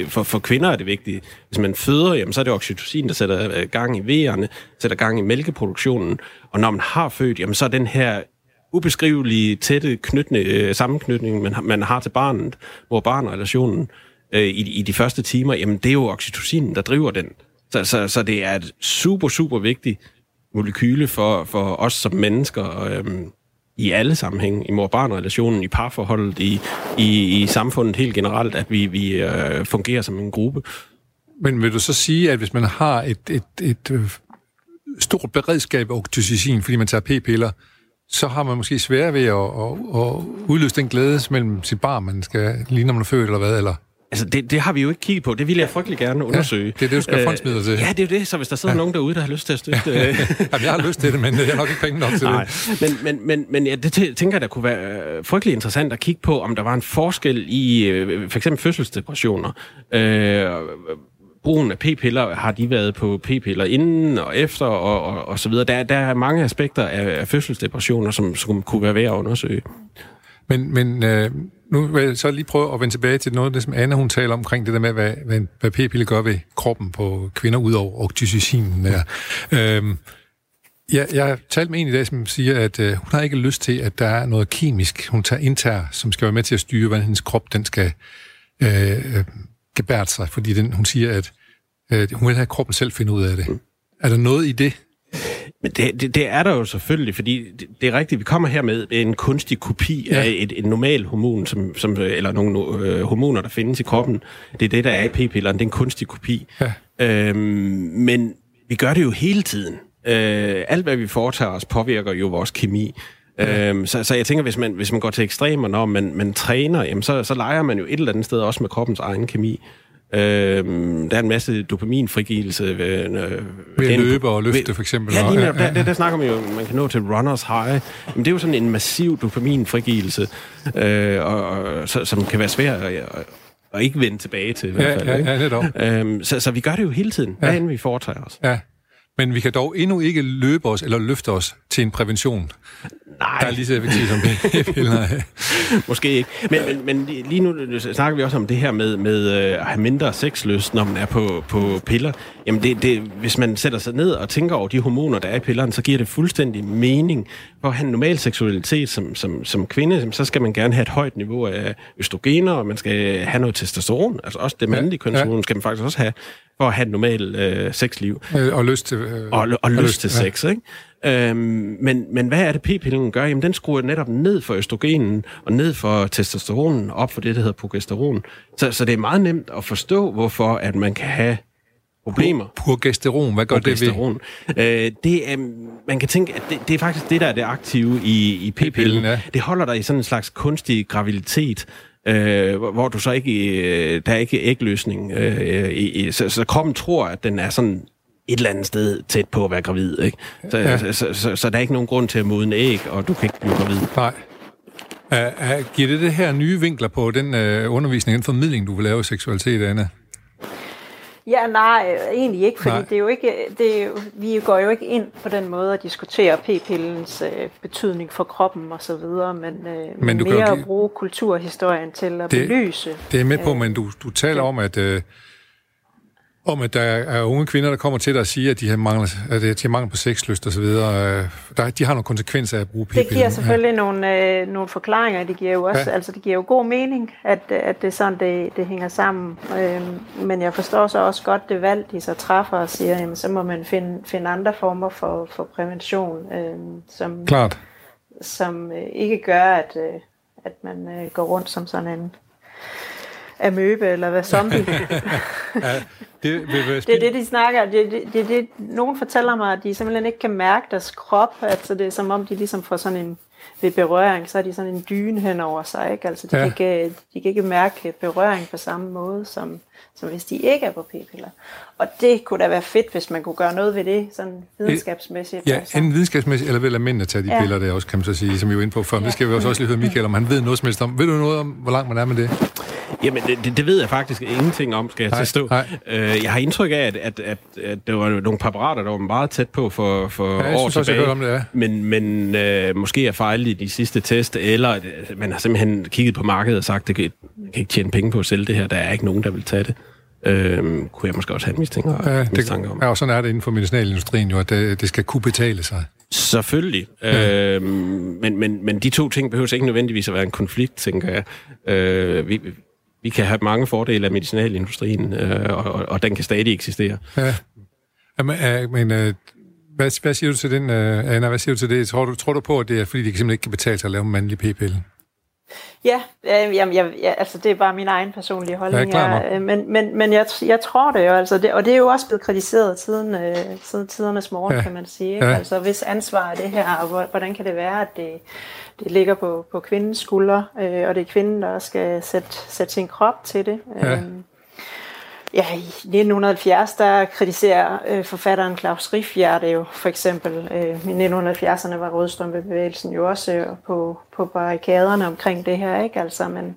For, for kvinder er det vigtigt. Hvis man føder, jamen, så er det oxytocin, der sætter gang i vejerne, sætter gang i mælkeproduktionen. Og når man har født, jamen, så er den her ubeskrivelige, tætte knytning, sammenknytning, man, man har til barnet, hvor barnrelationen øh, i, i de første timer, jamen, det er jo oxytocin, der driver den. Så, så, så det er et super, super vigtigt molekyle for, for os som mennesker, øh, i alle sammenhæng, i mor-barn-relationen, i parforholdet, i, i, i samfundet helt generelt, at vi, vi øh, fungerer som en gruppe. Men vil du så sige, at hvis man har et, et, et, et stort beredskab af oxytocin, fordi man tager p-piller, så har man måske svært ved at, at, at udløse den glæde mellem sit barn, man skal lige når man er født, eller hvad, eller... Altså, det, det har vi jo ikke kigget på. Det ville jeg frygtelig gerne undersøge. Ja, det er det, du skal have fondsmidler til. Ja, det er jo det. Så hvis der sidder ja. nogen derude, der har lyst til at støtte... Ja. Jamen, jeg har lyst til det, men jeg har nok ikke penge nok til Nej. det. Men, men, men, men ja, det tænker jeg, der kunne være frygtelig interessant at kigge på, om der var en forskel i for eksempel fødselsdepressioner. Øh, brugen af p-piller, har de været på p-piller inden og efter, og, og, og så videre. Der, der er mange aspekter af, af fødselsdepressioner, som, som kunne være værd at undersøge. Men... men øh... Nu vil jeg så lige prøve at vende tilbage til noget af det, som Anne, hun taler omkring, det der med, hvad, hvad p-pille gør ved kroppen på kvinder, ud over oxytocinen. Ja. Øhm, jeg, jeg har talt med en i dag, som siger, at øh, hun har ikke lyst til, at der er noget kemisk, hun tager indtager, som skal være med til at styre, hvordan hendes krop, den skal øh, gebære sig, fordi den, hun siger, at øh, hun vil have kroppen selv finde ud af det. Er der noget i det? Men det, det, det er der jo selvfølgelig, fordi det, det er rigtigt, vi kommer her med en kunstig kopi ja. af et, et normalt hormon, som, som, eller nogle øh, hormoner, der findes i kroppen. Det er det, der er i p-pilleren, det er en kunstig kopi. Ja. Øhm, men vi gør det jo hele tiden. Øh, alt, hvad vi foretager os, påvirker jo vores kemi. Ja. Øhm, så, så jeg tænker, hvis man, hvis man går til ekstremer, når man, man træner, jamen så, så leger man jo et eller andet sted også med kroppens egen kemi. Øhm, der er en masse dopaminfrigivelse ved, øh, ved at løbe og løfte ved, for eksempel. Ja, lige ja, ja, ja. Der, der, der snakker man jo, man kan nå til runners high. Men det er jo sådan en massiv dopaminfrigivelse, øh, og, og, som kan være svær at, at ikke vende tilbage til. I hvert fald, ja, ja, ja, netop. Øhm, så, så vi gør det jo hele tiden, ja. hvad end vi foretager os. Ja. Men vi kan dog endnu ikke løbe os eller løfte os til en prævention. Nej. Der er lige så effektivt som det. Måske ikke. Men, men, men lige nu snakker vi også om det her med, med at have mindre sexlyst, når man er på, på piller. Jamen det, det, hvis man sætter sig ned og tænker over de hormoner, der er i pilleren, så giver det fuldstændig mening. For at have en normal seksualitet som, som, som kvinde, så skal man gerne have et højt niveau af østrogener, og man skal have noget testosteron. Altså også det mandlige kønshormon skal man faktisk også have. at have et normalt øh, sexliv. Øh, og lyst til, øh, og, og, og lyst lyst, til sex, ja. Ikke? Øhm, men, men hvad er det, p-pillen gør? Jamen, den skruer netop ned for østrogenen, og ned for testosteronen, op for det, der hedder progesteron. Så, så det er meget nemt at forstå, hvorfor at man kan have problemer. Progesteron, hvad gør progesteron. det ved? Øh, det er, man kan tænke, at det, det er faktisk det, der er det aktive i, i p-pillen. p-pillen ja. Det holder dig i sådan en slags kunstig graviditet, Øh, hvor du så ikke øh, der er ikke ægløsning, øh, øh, så, så kroppen tror, at den er sådan et eller andet sted tæt på at være gravid, ikke? Så, ja. så, så, så, så der er ikke nogen grund til at modne æg, og du kan ikke blive gravid. Nej. Uh, giver det det her nye vinkler på den uh, undervisning, den formidling, du vil lave i seksualitet, Anna? Ja, nej, egentlig ikke, fordi nej. det er jo ikke, det er jo, vi går jo ikke ind på den måde at diskutere p-pillens øh, betydning for kroppen og så videre, men, øh, men mere at bruge kulturhistorien til at det, belyse. Det er med på, øh, men du, du taler det. om, at øh, om at der er unge kvinder, der kommer til dig og siger, at de har manglet, at de har manglet på sexlyst og så videre. Øh, der, de har nogle konsekvenser af at bruge p-pillen. Det giver selvfølgelig ja. nogle, øh, nogle forklaringer. Det giver jo også, ja. altså det giver jo god mening, at, at det er sådan, det, det hænger sammen. Øh, men jeg forstår så også godt det valg, de så træffer og siger, jamen, så må man finde, finde andre former for, for prævention, øh, som, Klart. som øh, ikke gør, at, øh, at man øh, går rundt som sådan en amøbe eller hvad zombie. ja. Det, det, det er det, de snakker. Det, det, det, det, nogen fortæller mig, at de simpelthen ikke kan mærke deres krop. Altså det er som om, de ligesom får sådan en ved berøring, så er de sådan en dyne hen over sig. Ikke? Altså de, ja. kan ikke, de kan ikke mærke berøring på samme måde, som, som hvis de ikke er på p-piller. Og det kunne da være fedt, hvis man kunne gøre noget ved det, sådan videnskabsmæssigt. Ja, enten videnskabsmæssigt, eller vel at mændene tager de ja. piller der også, kan man så sige, som vi var inde på før. Ja. Det skal vi også, også lige høre Michael, om han ved noget som helst om. Ved du noget om, hvor langt man er med det? Jamen, det, det ved jeg faktisk ingenting om, skal jeg tilstå. Jeg har indtryk af, at, at, at, at der var nogle apparater, der var meget tæt på for, for ja, år synes, tilbage. Om det, ja. Men, men øh, måske er fejlet i de sidste test, eller at man har simpelthen kigget på markedet og sagt, at man kan ikke tjene penge på at sælge det her, der er ikke nogen, der vil tage det. Øhm, kunne jeg måske også have mistænker, ja, det, om. Ja, og sådan er det inden for medicinalindustrien jo, at det, det skal kunne betale sig. Selvfølgelig. Ja. Øhm, men, men, men de to ting behøver ikke nødvendigvis at være en konflikt, tænker jeg. Øh, vi... Vi kan have mange fordele af medicinalindustrien, øh, og, og, og den kan stadig eksistere. Ja, Jamen, øh, men øh, hvad, hvad siger du til den, øh, Anna? Hvad siger du til det? Tror du, tror du på, at det er, fordi de simpelthen ikke kan betale sig at lave mandlige p-pille? Ja, øh, jamen, jeg, jeg, altså det er bare min egen personlige holdning. Jeg jeg, men men, men jeg, jeg tror det jo, altså det, og det er jo også blevet kritiseret siden, øh, siden tidernes morgen, ja. kan man sige. Ikke? Ja. Altså hvis ansvar er det her, og hvordan kan det være, at det, det ligger på, på kvindens skuldre, øh, og det er kvinden, der skal sætte, sætte sin krop til det. Ja. Øhm, ja, i nitten halvfjerds, der kritiserer øh, forfatteren Claus Rifbjerg det jo, for eksempel. Øh, I nitten halvfjerdserne var rødstrømpebevægelsen jo også øh, på, på barrikaderne omkring det her, ikke? Altså, men,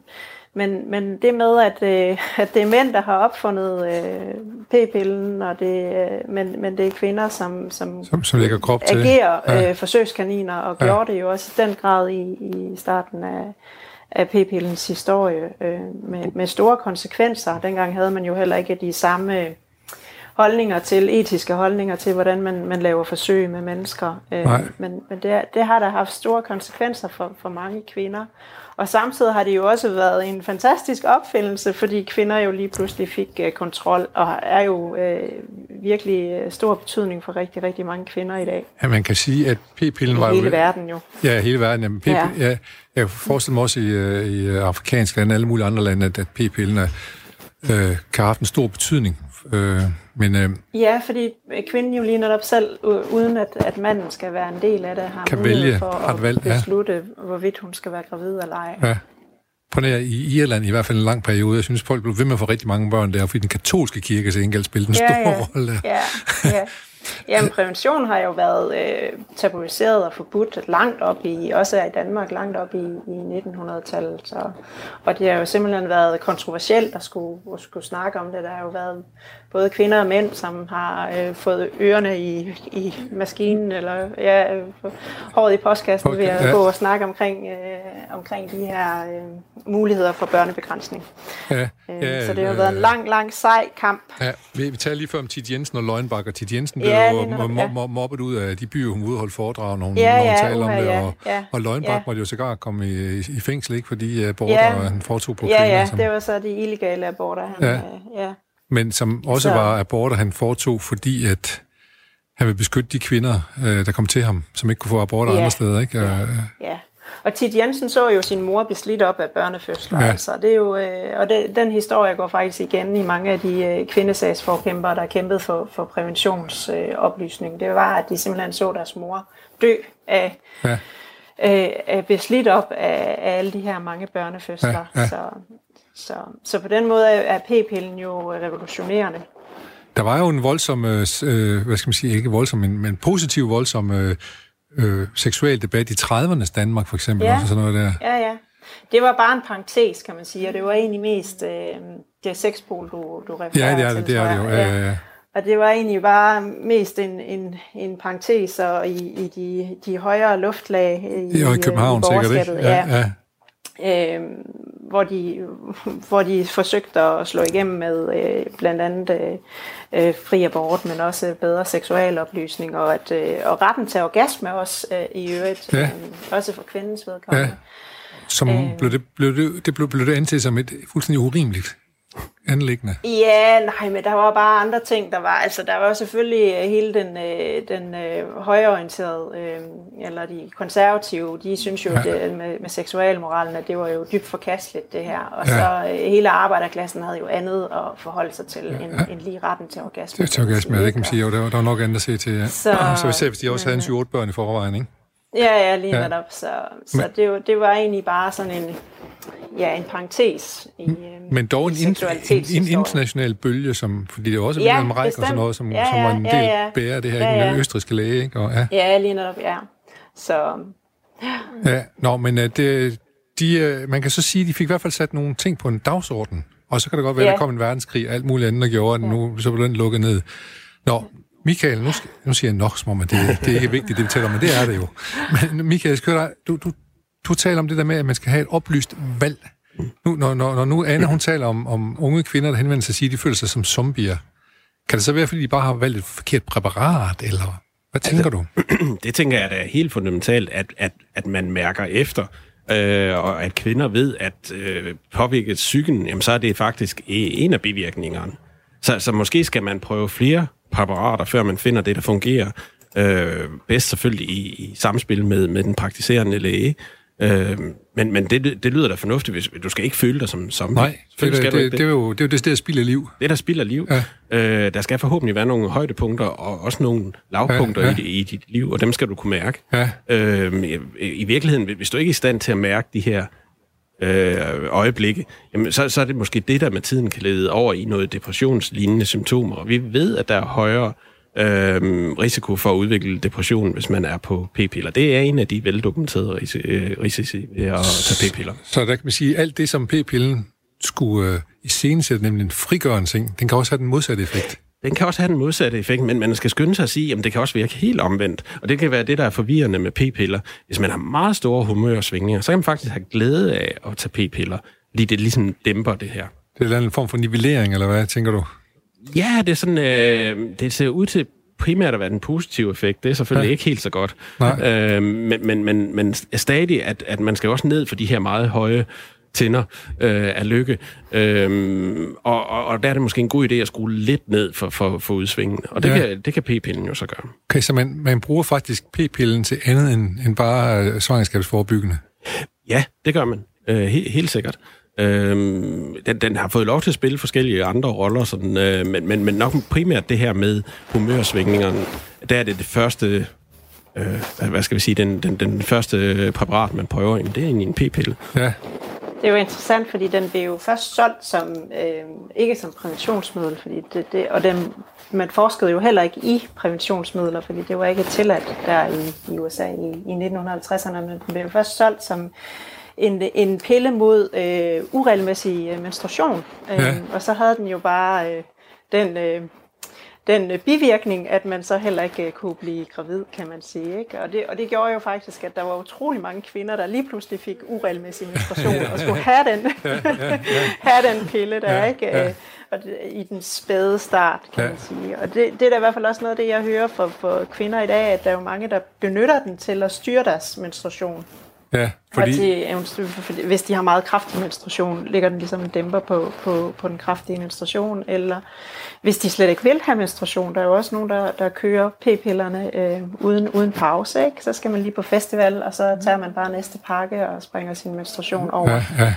men, men det med, at, øh, at det er mænd, der har opfundet øh, p-pillen, og det, øh, men, men det er kvinder, som, som, som, som lægger krop til. agerer ja. øh, forsøgskaniner, og ja. gjorde det jo også i den grad i, i starten af... af p-pillens historie øh, med, med store konsekvenser. Dengang havde man jo heller ikke de samme holdninger til, etiske holdninger til, hvordan man, man laver forsøg med mennesker. Øh, men men det, det har da haft store konsekvenser for, for mange kvinder. Og samtidig har det jo også været en fantastisk opfindelse, fordi kvinder jo lige pludselig fik øh, kontrol, og er jo øh, virkelig øh, stor betydning for rigtig, rigtig mange kvinder i dag. Ja, man kan sige, at p-pillen var jo... hele verden jo. Ja, hele verden. Jamen, p-pillen, ja. Ja, jeg forestiller mig også i, øh, i afrikanske lande og alle mulige andre lande, at, at p-pillen er, øh, kan have en stor betydning. Øh, men, øh, ja, fordi kvinden jo lige netop selv, uden at, at manden skal være en del af det, har kan mulighed vælge, for at valg, beslutte, ja. hvorvidt hun skal være gravid eller ej. Ja. På nær i Irland i hvert fald en lang periode, jeg synes, folk blev ved med at få rigtig mange børn der, fordi den katolske kirke så enkelt spillede en ja, stor ja. rolle. Ja, ja. Jamen, prævention har jo været øh, tabuiseret og forbudt langt op i, også i Danmark, langt op i, i nitten hundrede-tallet. Så, og det har jo simpelthen været kontroversielt at skulle, at skulle snakke om det. Der har jo været både kvinder og mænd, som har øh, fået ørerne i, i maskinen, eller ja, øh, håret i postkassen okay, ved at ja. gå og snakke omkring, øh, omkring de her øh, muligheder for børnebegrænsning. Ja, øh, ja, så det har øh, været en lang, lang, sej kamp. Ja, vi, vi taler lige før om T. Jensen og Løgnbakke. T. Jensen blev ja, jo noget, ja. mob- mobbet ud af de byer, hun udholdt foredrag, når hun, ja, når hun ja, taler om det, ja, og, ja, og Løgnbakke ja. måtte jo sågar komme i, i fængsel, ikke, fordi aborter, ja. han foretog på kvinder. Ja, ja, som... det var så de illegale aborter, han... Ja. Øh, ja. men som også så... var aborter, han foretog, fordi at han ville beskytte de kvinder, der kom til ham, som ikke kunne få aborter ja. andre steder, ikke? Ja. Og, ja. Og T. Jensen så jo sin mor blive slidt op af børnefødsler, ja. altså. Det er jo, øh, og det, den historie går faktisk igen i mange af de øh, kvindesagsforkæmpere, der kæmpede for, for præventionsoplysning. Øh, det var, at de simpelthen så deres mor dø af, ja. øh, af blive slidt op af, af alle de her mange børnefødsler. Ja. Ja. Så, så, så på den måde er p-pillen jo revolutionerende. Der var jo en voldsom, øh, hvad skal man sige, ikke voldsom, men, men positiv voldsom... Øh, Øh, seksuel debat i trediverne Danmark for eksempel, ja. også sådan noget der. Ja, ja. Det var bare en parentes, kan man sige, og det var egentlig mest øh, det sexpol, du, du refererer ja, det er det, til. Det er det, det er det jo. Ja, ja, ja. Og det var egentlig bare mest en, en, en parentes og i, i de, de højere luftlag i, jo, i København, i borgerskabet. Sikkert, ja, ja. ja. Øh, hvor, de, hvor de forsøgte at slå igennem med øh, blandt andet øh, øh, fri abort, men også bedre seksualoplysning, og, at, øh, og retten til orgasme også øh, i øvrigt, ja. øh, også for kvindens vedkommende. Ja. Som øh, blev det, blev det, det blev, blev det anset som et fuldstændig urimeligt anliggende. Ja, nej, men der var bare andre ting, der var. Altså, der var selvfølgelig hele den, øh, den øh, højorienterede, øh, eller de konservative, de synes jo ja. det, med, med seksualmoralen, at det var jo dybt forkasteligt, det her. Og ja. så øh, hele arbejderklassen havde jo andet at forholde sig til, ja. end, end lige retten til orgasme. Det er til orgasme, det kan man sige. Jo, der var, der var nok andet at se til. Ja. Så, så selv hvis de også men, havde en syv otte børn i forvejen, ikke? Ja, ja, lige netop. Ja. Så, så men, det, det var egentlig bare sådan en, ja, en parentes i seksualitetshistorien. Men dog en, in, en international bølge, som, fordi det også ja, blev en række og sådan noget, som, ja, ja, som var en del ja, ja. bærer det her, ja, ja. den østrigske læge, ikke? Og, ja. ja, lige netop, ja. Så, ja. ja nå, men det, de, man kan så sige, at de fik i hvert fald sat nogle ting på en dagsorden, og så kan det godt være, at ja. der kom en verdenskrig og alt muligt andet, der gjorde, at ja. nu så blev den lukket ned. Nå, Michael, nu, skal, nu siger jeg nok, som om at det, det er ikke vigtigt, det vi taler om, men det er det jo. Men Michael, skal jeg, du, du, du taler om det der med, at man skal have et oplyst valg. Nu, når, når, når nu Anne, hun taler om, om unge kvinder, der henvender sig og siger, at de føler sig som zombier. Kan det så være, fordi de bare har valgt et forkert præparat, eller hvad tænker du? Det tænker jeg da er helt fundamentalt, at, at, at man mærker efter, øh, og at kvinder ved, at øh, påvirket psyken, jamen, så er det faktisk en af bivirkningerne. Så, så måske skal man prøve flere apparater, før man finder det, der fungerer øh, bedst selvfølgelig i, i samspil med, med den praktiserende læge. Øh, men men det, det lyder da fornuftigt, hvis du skal ikke føle dig som som. Nej, det, det, det. det er jo det, er det der spilder liv. Det, der spilder liv. Ja. Øh, der skal forhåbentlig være nogle højdepunkter og også nogle lavpunkter ja, ja. I, i dit liv, og dem skal du kunne mærke. Ja. Øh, i, I virkeligheden, hvis du ikke er i stand til at mærke de her øjeblikke, jamen så, så er det måske det, der med tiden kan lede over i noget depressionslignende symptomer. Og vi ved, at der er højere øh, risiko for at udvikle depression, hvis man er på p-piller. Det er en af de veldokumenterede risici ved at tage p-piller. Så der kan man sige, at alt det, som p-pillen skulle øh, iscenesætte, nemlig en frigørende ting, den kan også have den modsatte effekt. Den kan også have den modsatte effekt, men man skal skynde sig at sige, at det kan også virke helt omvendt. Og det kan være det, der er forvirrende med p-piller. Hvis man har meget store humørsvingninger, så kan man faktisk have glæde af at tage p-piller, fordi det ligesom dæmper det her. Det er en form for nivellering, eller hvad tænker du? Ja, det er sådan, øh, det ser ud til primært at være den positive effekt. Det er selvfølgelig ja. ikke helt så godt. Øh, men, men, men, men stadig, at, at man skal også ned for de her meget høje tænder øh, af lykke. Øhm, og, og, og der er det måske en god idé at skrue lidt ned for, for, for udsvingen. Og det, ja. kan, det kan p-pillen jo så gøre. Okay, så man, man bruger faktisk p-pillen til andet end, end bare svangerskabsforebyggende? Ja, det gør man. Øh, he, helt sikkert. Øhm, den, den har fået lov til at spille forskellige andre roller, sådan, øh, men, men, men nok primært det her med humørsvingningerne. Der er det det første... Øh, hvad skal vi sige, den, den, den første præparat, man prøver, det er egentlig en p-pille. Ja. Det er jo interessant, fordi den blev jo først solgt som, øh, ikke som præventionsmiddel, fordi det, det, og den, man forskede jo heller ikke i præventionsmidler, fordi det var ikke tilladt der i, i U S A i, i nitten halvtredserne, men den blev jo først solgt som en, en pille mod øh, uregelmæssig menstruation. Øh, ja. Og så havde den jo bare øh, den... Øh, den bivirkning, at man så heller ikke kunne blive gravid, kan man sige. Ikke? Og, det, og det gjorde jo faktisk, at der var utrolig mange kvinder, der lige pludselig fik uregelmæssig menstruation ja, ja, ja. og skulle have den, ja, ja, ja. have den pille der, ja, ikke? Ja. Og det, i den spæde start, kan ja. man sige. Og det, det er da i hvert fald også noget af det, jeg hører fra kvinder i dag, at der er jo mange, der benytter den til at styre deres menstruation. Ja, fordi... til, hvis de har meget kraftig menstruation, ligger den ligesom en dæmper på, på, på den kraftige menstruation, eller hvis de slet ikke vil have menstruation, der er jo også nogen, der, der kører p-pillerne øh, uden, uden pause, ikke? Så skal man lige på festival, og så tager man bare næste pakke og springer sin menstruation over. Ja, ja.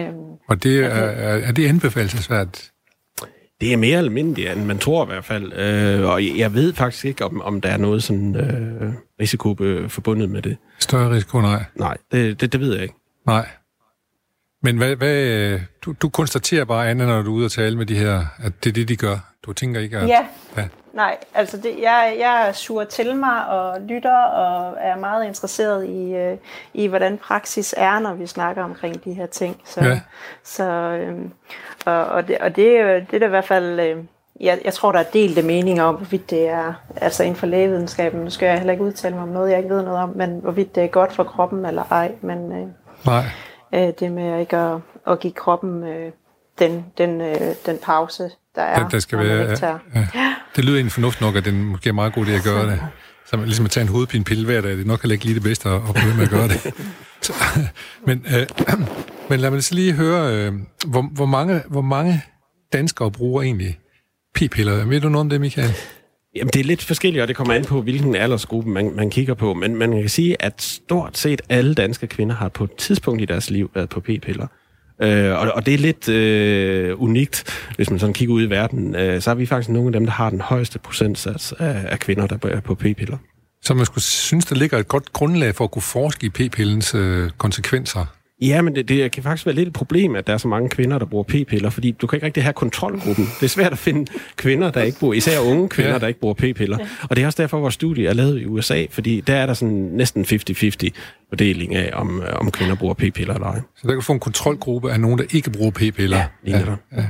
Øhm, og det er, er, er det anbefalelsesværdigt? Det er mere almindeligt, end man tror i hvert fald. Øh, og jeg ved faktisk ikke, om, om der er noget sådan, øh, risiko øh, forbundet med det. Større risiko, nej. Nej, det, det, det ved jeg ikke. Nej. Men hvad, hvad, du, du konstaterer bare, Anne, når du er ude og tale med de her, at det er det, de gør. Du tænker ikke, at... Ja, ja. Nej. Altså, det, jeg, jeg suger til mig og lytter og er meget interesseret i, øh, i hvordan praksis er, når vi snakker omkring de her ting. Så, ja. så øh, og, og, det, og det, det er da i hvert fald... Øh, jeg, jeg tror, der er delte meninger om, hvorvidt det er... Altså, inden for lægevidenskaben, nu skal jeg heller ikke udtale mig om noget, jeg ikke ved noget om, men hvorvidt det er godt for kroppen eller ej. Men øh, nej. Øh, det med ikke at, at give kroppen øh, den, den, øh, den pause... Der er, der skal være, ja, ja. Det lyder egentlig fornuft nok, at det måske er meget god idé at gøre det. Så man, ligesom at tage en hovedpinepille hver dag, det er nok heller ikke lige det bedste at, at prøve med at gøre det. Så, men, øh, men lad mig så lige høre, øh, hvor, hvor, mange, hvor mange danskere bruger egentlig p-piller? Ved du noget om det, Michael? Jamen, det er lidt forskelligt, og det kommer an på, hvilken aldersgruppe man, man kigger på. Men man kan sige, at stort set alle danske kvinder har på et tidspunkt i deres liv været på p-piller. Øh, og, og det er lidt øh, unikt, hvis man sådan kigger ud i verden. Øh, så er vi faktisk nogle af dem, der har den højeste procentsats af, af kvinder, der er på p-piller. Så man skulle synes, der ligger et godt grundlag for at kunne forske i p-pillens øh, konsekvenser? Ja, men det, det kan faktisk være lidt et problem, at der er så mange kvinder, der bruger p-piller, fordi du kan ikke rigtig have kontrolgruppen. Det er svært at finde kvinder, der ikke bruger, især unge kvinder, ja. Der ikke bruger p-piller. Ja. Og det er også derfor, vores studie er lavet i U S A, fordi der er der sådan næsten halvtreds halvtreds fordeling af, om, om kvinder bruger p-piller eller ej. Så der kan få en kontrolgruppe af nogen, der ikke bruger p-piller? Ja, lige ja,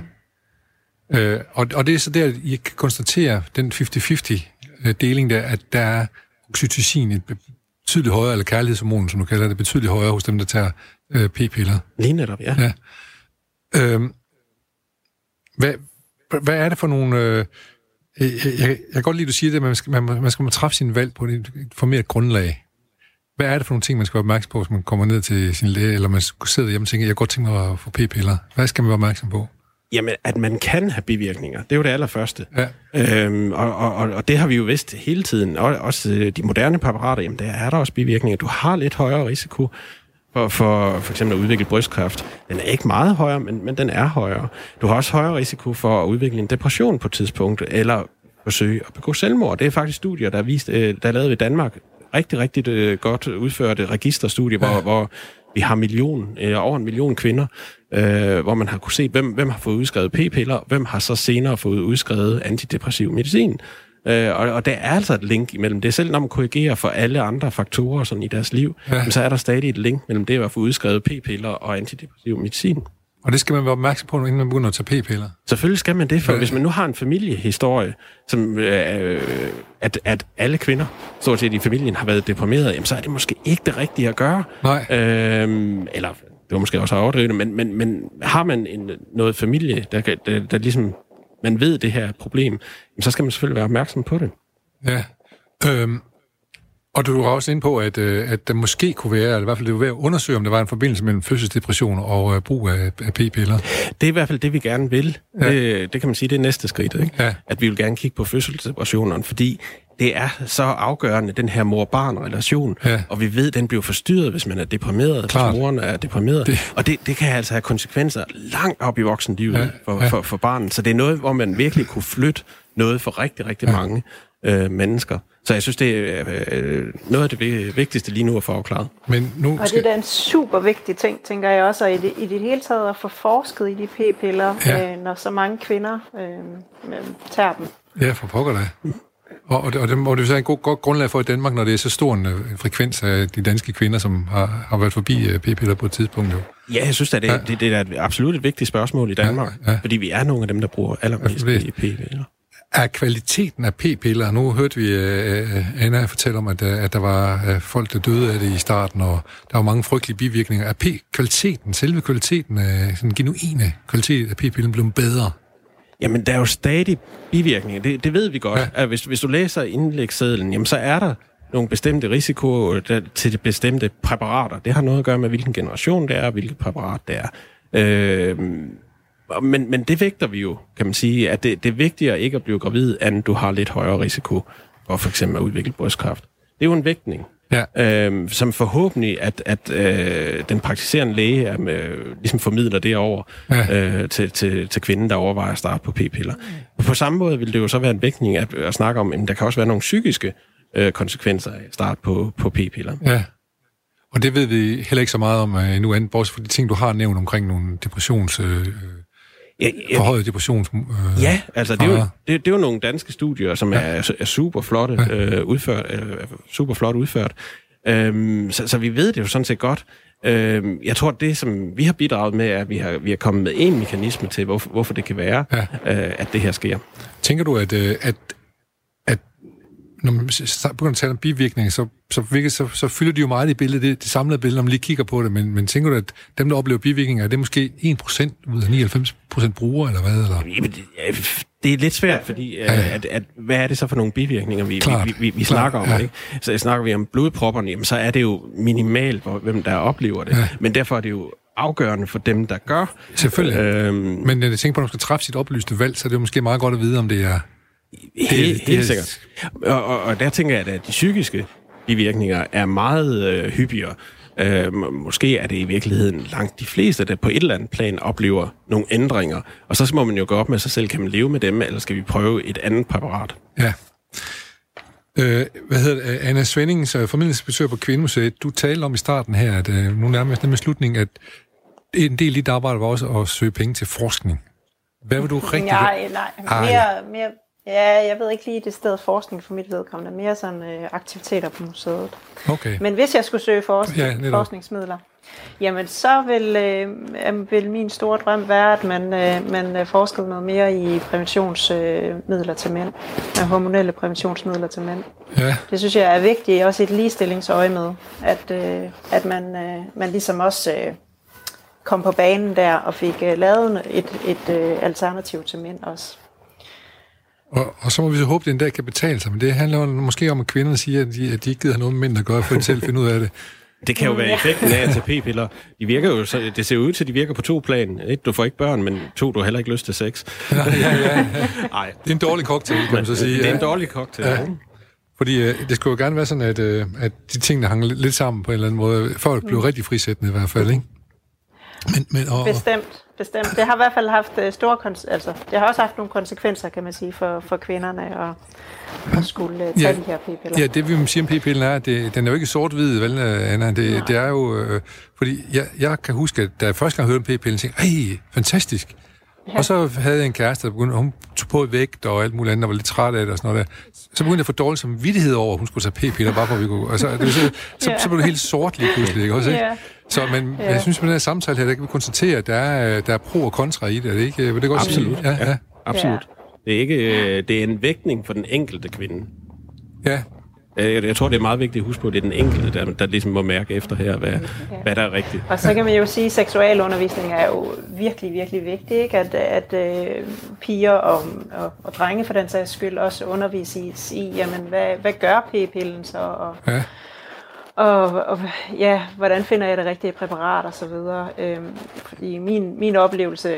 ja. Øh, og, og det er så der, I kan konstatere, den halvtreds halvtreds deling der, at der er oxytocin, et betydeligt højere, eller kærlighedshormonen, som du kalder det, betydeligt højere hos dem, der tager øh, p-piller. Lige netop, ja. ja. Øhm, hvad, hvad er det for nogle... Øh, jeg, jeg kan godt lide, at du siger det, at man skal, man, man skal træffe sin valg på et formeret grundlag. Hvad er det for nogle ting, man skal være opmærksom på, hvis man kommer ned til sin læge, eller man sidder hjemme og tænker, jeg kan godt tænke mig at få p-piller. Hvad skal man være opmærksom på? Jamen, at man kan have bivirkninger. Det er jo det allerførste. Ja. Øhm, og, og, og det har vi jo vidst hele tiden. Og, også de moderne præparater, jamen der er der også bivirkninger. Du har lidt højere risiko for, for for eksempel at udvikle brystkræft. Den er ikke meget højere, men, men den er højere. Du har også højere risiko for at udvikle en depression på et tidspunkt, eller forsøge at begå selvmord. Det er faktisk studier, der er, vist, der er lavet i Danmark. Rigtig, rigtig godt udførte registerstudier, ja. hvor... hvor Vi har million, eller over en million kvinder, øh, hvor man har kunne se, hvem, hvem har fået udskrevet p-piller, og hvem har så senere fået udskrevet antidepressiv medicin. Øh, og, og der er altså et link imellem det. Selv når man korrigerer for alle andre faktorer sådan i deres liv, ja. Så er der stadig et link mellem det at få udskrevet p-piller og antidepressiv medicin. Og det skal man være opmærksom på, inden man begynder at tage p-piller? Selvfølgelig skal man det, for hvis man nu har en familiehistorie, som, øh, at, at alle kvinder, stort set i familien, har været deprimerede, jamen, så er det måske ikke det rigtige at gøre. Nej. Øhm, eller, det var måske også overdrivende, men, men, men har man en, noget familie, der, der, der, der ligesom, man ved det her problem, jamen, så skal man selvfølgelig være opmærksom på det. Ja, øhm. Og du var også inde på, at, at der måske kunne være, eller i hvert fald det var ved at undersøge, om der var en forbindelse mellem fødselsdepression og øh, brug af, af p-piller. Det er i hvert fald det, vi gerne vil. Ja. Det, det kan man sige, det er næste skridt, ikke? Ja. At vi vil gerne kigge på fødselsdepressionerne, fordi det er så afgørende, den her mor-barn-relation, ja. Og vi ved, den bliver forstyrret, hvis man er deprimeret, klart. Hvis moren er deprimeret. Det. Og det, det kan altså have konsekvenser langt op i voksenlivet ja. For, ja. For, for barnet. Så det er noget, hvor man virkelig kunne flytte noget for rigtig, rigtig ja. mange øh, mennesker. Så jeg synes, det er noget af det vigtigste lige nu at få afklaret. Men nu skal... Og det er da en super vigtig ting, tænker jeg også, og i det, i det hele taget at få forsket i de p-piller, ja. øh, når så mange kvinder øh, øh, tager dem. Ja, for pokker da. Mm. Og, og, og det må det være en god, god grundlag for i Danmark, når det er så stor en, en frekvens af de danske kvinder, som har, har været forbi øh, p-piller på et tidspunkt. Jo. Ja, jeg synes, at det, ja. det, det er et absolut et vigtigt spørgsmål i Danmark, ja, ja. Fordi vi er nogle af dem, der bruger allermest ja, p-piller. Er kvaliteten af p-piller? Nu hørte vi uh, Anna fortælle om, at, at der var uh, folk, der døde af det i starten, og der var mange frygtelige bivirkninger. Er p-kvaliteten, selve kvaliteten, uh, sådan genuine kvalitet af p-pillen, blevet bedre? Jamen, der er jo stadig bivirkninger. Det, det ved vi godt. Ja. At hvis, hvis du læser indlægssedlen, jamen, så er der nogle bestemte risikoer til de bestemte præparater. Det har noget at gøre med, hvilken generation det er, og hvilket præparat det er. Øh, men, men det vægter vi jo, kan man sige, at det, det er vigtigere ikke at blive gravid, end du har lidt højere risiko for for eksempel at udvikle brystkræft. Det er jo en vægtning. Ja. Øhm, som forhåbentlig, at, at øh, den praktiserende læge er med, ligesom formidler det over ja. øh, til, til, til kvinden, der overvejer at starte på p-piller. Og på samme måde vil det jo så være en vægtning at, at snakke om, at der kan også være nogle psykiske øh, konsekvenser af at starte på, på p-piller. Ja, og det ved vi heller ikke så meget om øh, nu, bortset fra de ting, du har nævnt omkring nogle depressions... Øh, Ja, ja, forhøjet depressions... Øh, ja, altså det er, jo, det, det er jo nogle danske studier, som ja. er, er super flotte ja. øh, udført, øh, super flot udført. Øhm, så, så vi ved det jo sådan set godt. Øhm, jeg tror, det som vi har bidraget med, er, at vi har, vi har kommet med en mekanisme til, hvorfor, hvorfor det kan være, ja. øh, at det her sker. Tænker du, at, at, at når man begynder at tale om bivirkninger, så, så, så, så fylder de jo meget i billedet, det, det samlede billede, når man lige kigger på det, men, men tænker du, at dem, der oplever bivirkninger, er det måske en procent ud af nioghalvfems procent brugere, eller hvad? Eller? Jamen, det, det er lidt svært, fordi ja, ja. At, at, hvad er det så for nogle bivirkninger, vi, vi, vi, vi snakker om? Ja. Ikke? Så snakker vi om blodpropperne, jamen, så er det jo minimalt, hvem der oplever det, ja. Men derfor er det jo afgørende for dem, der gør. Selvfølgelig, øhm, men når jeg tænker på, at man skal træffe sit oplyste valg, så er det jo måske meget godt at vide, om det er... Helt, helt yes. sikkert. Og, og, og der tænker jeg, at de psykiske bivirkninger er meget øh, hyppigere. Øh, måske er det i virkeligheden langt de fleste, der på et eller andet plan oplever nogle ændringer. Og så må man jo gå op med sig selv, kan man leve med dem, eller skal vi prøve et andet præparat? Ja. Øh, hvad hedder det? Anne Svenning, formidlingsbesøger på Kvindemuseet, du talte om i starten her, at øh, nu nærmest med slutningen, at en del af dit arbejde var også at søge penge til forskning. Hvad vil du rigtig... Nej, nej. Ej. Mere... mere Ja, jeg ved ikke lige det sted forskning for mit vedkommende. Mere sådan øh, aktiviteter på museet. Okay. Men hvis jeg skulle søge forskning, ja, forskningsmidler, jamen så vil, øh, vil min store drøm være, at man, øh, man forskede noget mere i præventionsmidler øh, til mænd. Hormonelle præventionsmidler til mænd. Ja. Det synes jeg er vigtigt, også i et ligestillingsøje med, at, øh, at man, øh, man ligesom også... Øh, kom på banen der og fik øh, lavet et, et øh, alternativ til mænd også. Og, og så må vi så håbe, at det en dag kan betale sig, men det handler måske om, at kvinderne siger, at de, at de ikke gider have noget med mænd at gøre, for at selv finde ud af det. Det kan jo være effekten af A T P-piller. De virker jo, så det ser ud til, at de virker på to plan. Et, du får ikke børn, men to, du har heller ikke lyst til sex. Nej, ja, ja, ja. Ej. Det er en dårlig cocktail, kan man så sige. Det er en dårlig cocktail. Ja. Fordi øh, det skulle jo gerne være sådan, at, øh, at de ting, der hang lidt sammen på en eller anden måde, før det blev mm. rigtig frisættende i hvert fald, ikke? Men, men, og, bestemt, bestemt. Det har i hvert fald haft store kons- altså, det har også haft nogle konsekvenser, kan man sige, for, for kvinderne og, og skulle uh, tage ja, de her p-piller. Ja, det vi må sige om p-pillen er, at det, den er jo ikke sort-hvid, vel, Anna? Det, det er jo, øh, fordi jeg, jeg kan huske, at da jeg første gang hørte om p-pillen, tænkte jeg, ej, fantastisk. Ja. Og så havde jeg en kæreste, der begyndte, hun tog på vægt og alt muligt andet, og var lidt træt af det og sådan noget der. Så begyndte jeg at få dårlig samvittighed over, at hun skulle tage p-piller, bare for at vi kunne... Altså, det, så, så, ja. så blev det helt sort lige pludselig, ikke også, ikke? Ja. Så men ja. jeg synes, at med den her samtale her, der kan vi konstatere, at der er, der er pro og kontra i det, er det ikke? Vil det godt absolut. Sige? Ja, ja. Absolut. Det er, ikke, det er en vægtning for den enkelte kvinde. Ja. Jeg tror, det er meget vigtigt at huske på, at det er den enkelte, der, der ligesom må mærke efter her, hvad, okay. hvad der er rigtigt. Og så kan man jo sige, at seksualundervisning er jo virkelig, virkelig vigtig, ikke? At, at øh, piger og, og, og drenge for den sags skyld også undervises i, jamen, hvad, hvad gør p-pillen så? Og, ja. Og, og ja, hvordan finder jeg det rigtige præparat og så videre. Øhm, fordi min, min oplevelse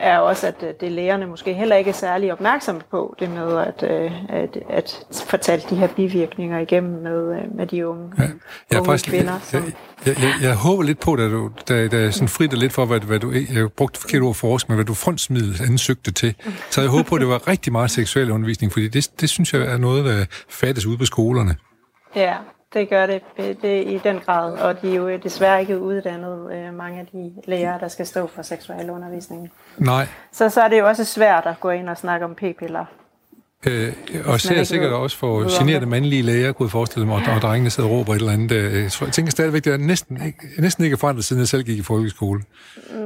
er også, at det lægerne måske heller ikke er særlig opmærksomme på, det med at, at, at fortælle de her bivirkninger igennem med, med de unge, ja. jeg unge faktisk, kvinder. Jeg, jeg, jeg, jeg håber lidt på, da du da, da sådan fritter lidt for, hvad, hvad du, jeg brugte forkert ord for os, men hvad du fondsmiddel ansøgte til. Så jeg håber på, at det var rigtig meget seksuel undervisning, fordi det, det synes jeg er noget, der fattes ude på skolerne. Ja. Det gør det, det i den grad, og de er jo desværre ikke uddannet øh, mange af de lærere, der skal stå for seksuel undervisning. Nej. Så, så er det jo også svært at gå ind og snakke om p-piller. Øh, og ser sikkert ud, også for generede mandlige læger, kunne jeg forestille mig, og, og drengene sidder og råber et eller andet. Jeg tænker stadigvæk, det er næsten ikke, næsten ikke forandret, siden jeg selv gik i folkeskole.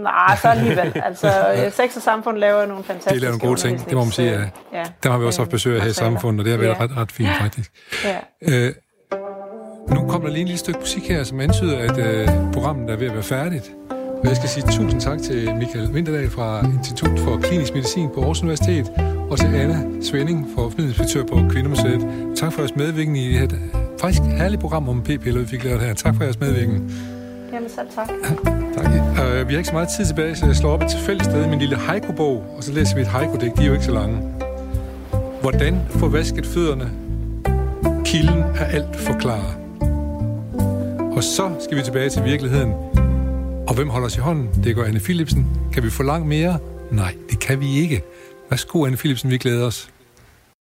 Nej, så alligevel. Altså, Sex og samfund laver nogle fantastiske laver nogle gode ting, det må man sige. Ja. Ja. Dem har vi også haft besøg her i samfundet, og det har været ja. ret, ret fint, faktisk. Ja. Øh, Nu kommer der lige et lille stykke musik her, som antyder, at øh, programmet er ved at være færdigt. Og jeg skal sige tusind tak til Michael Winther-Dahl fra Institut for Klinisk Medicin på Aarhus Universitet, og til Anne Svenning, formidlingsbesøger på Kvindemuseet. Tak for jeres medvirkning i det her Faktisk et herligt program om p-piller, vi fik lavet her. Tak for jeres medvirken. Jamen selv tak. Tak. Uh, vi har ikke så meget tid tilbage, så jeg slår op et tilfældigt sted i min lille haiku-bog, og så læser vi et haiku-digt. De er jo ikke så lange. Hvordan får vasket fødderne? Kilden er alt forklaret. Og så skal vi tilbage til virkeligheden. Og hvem holder os i hånden? Det gør Anne Philipsen. Kan vi få langt mere? Nej, det kan vi ikke. Værsgo, Anne Philipsen, vi glæder os.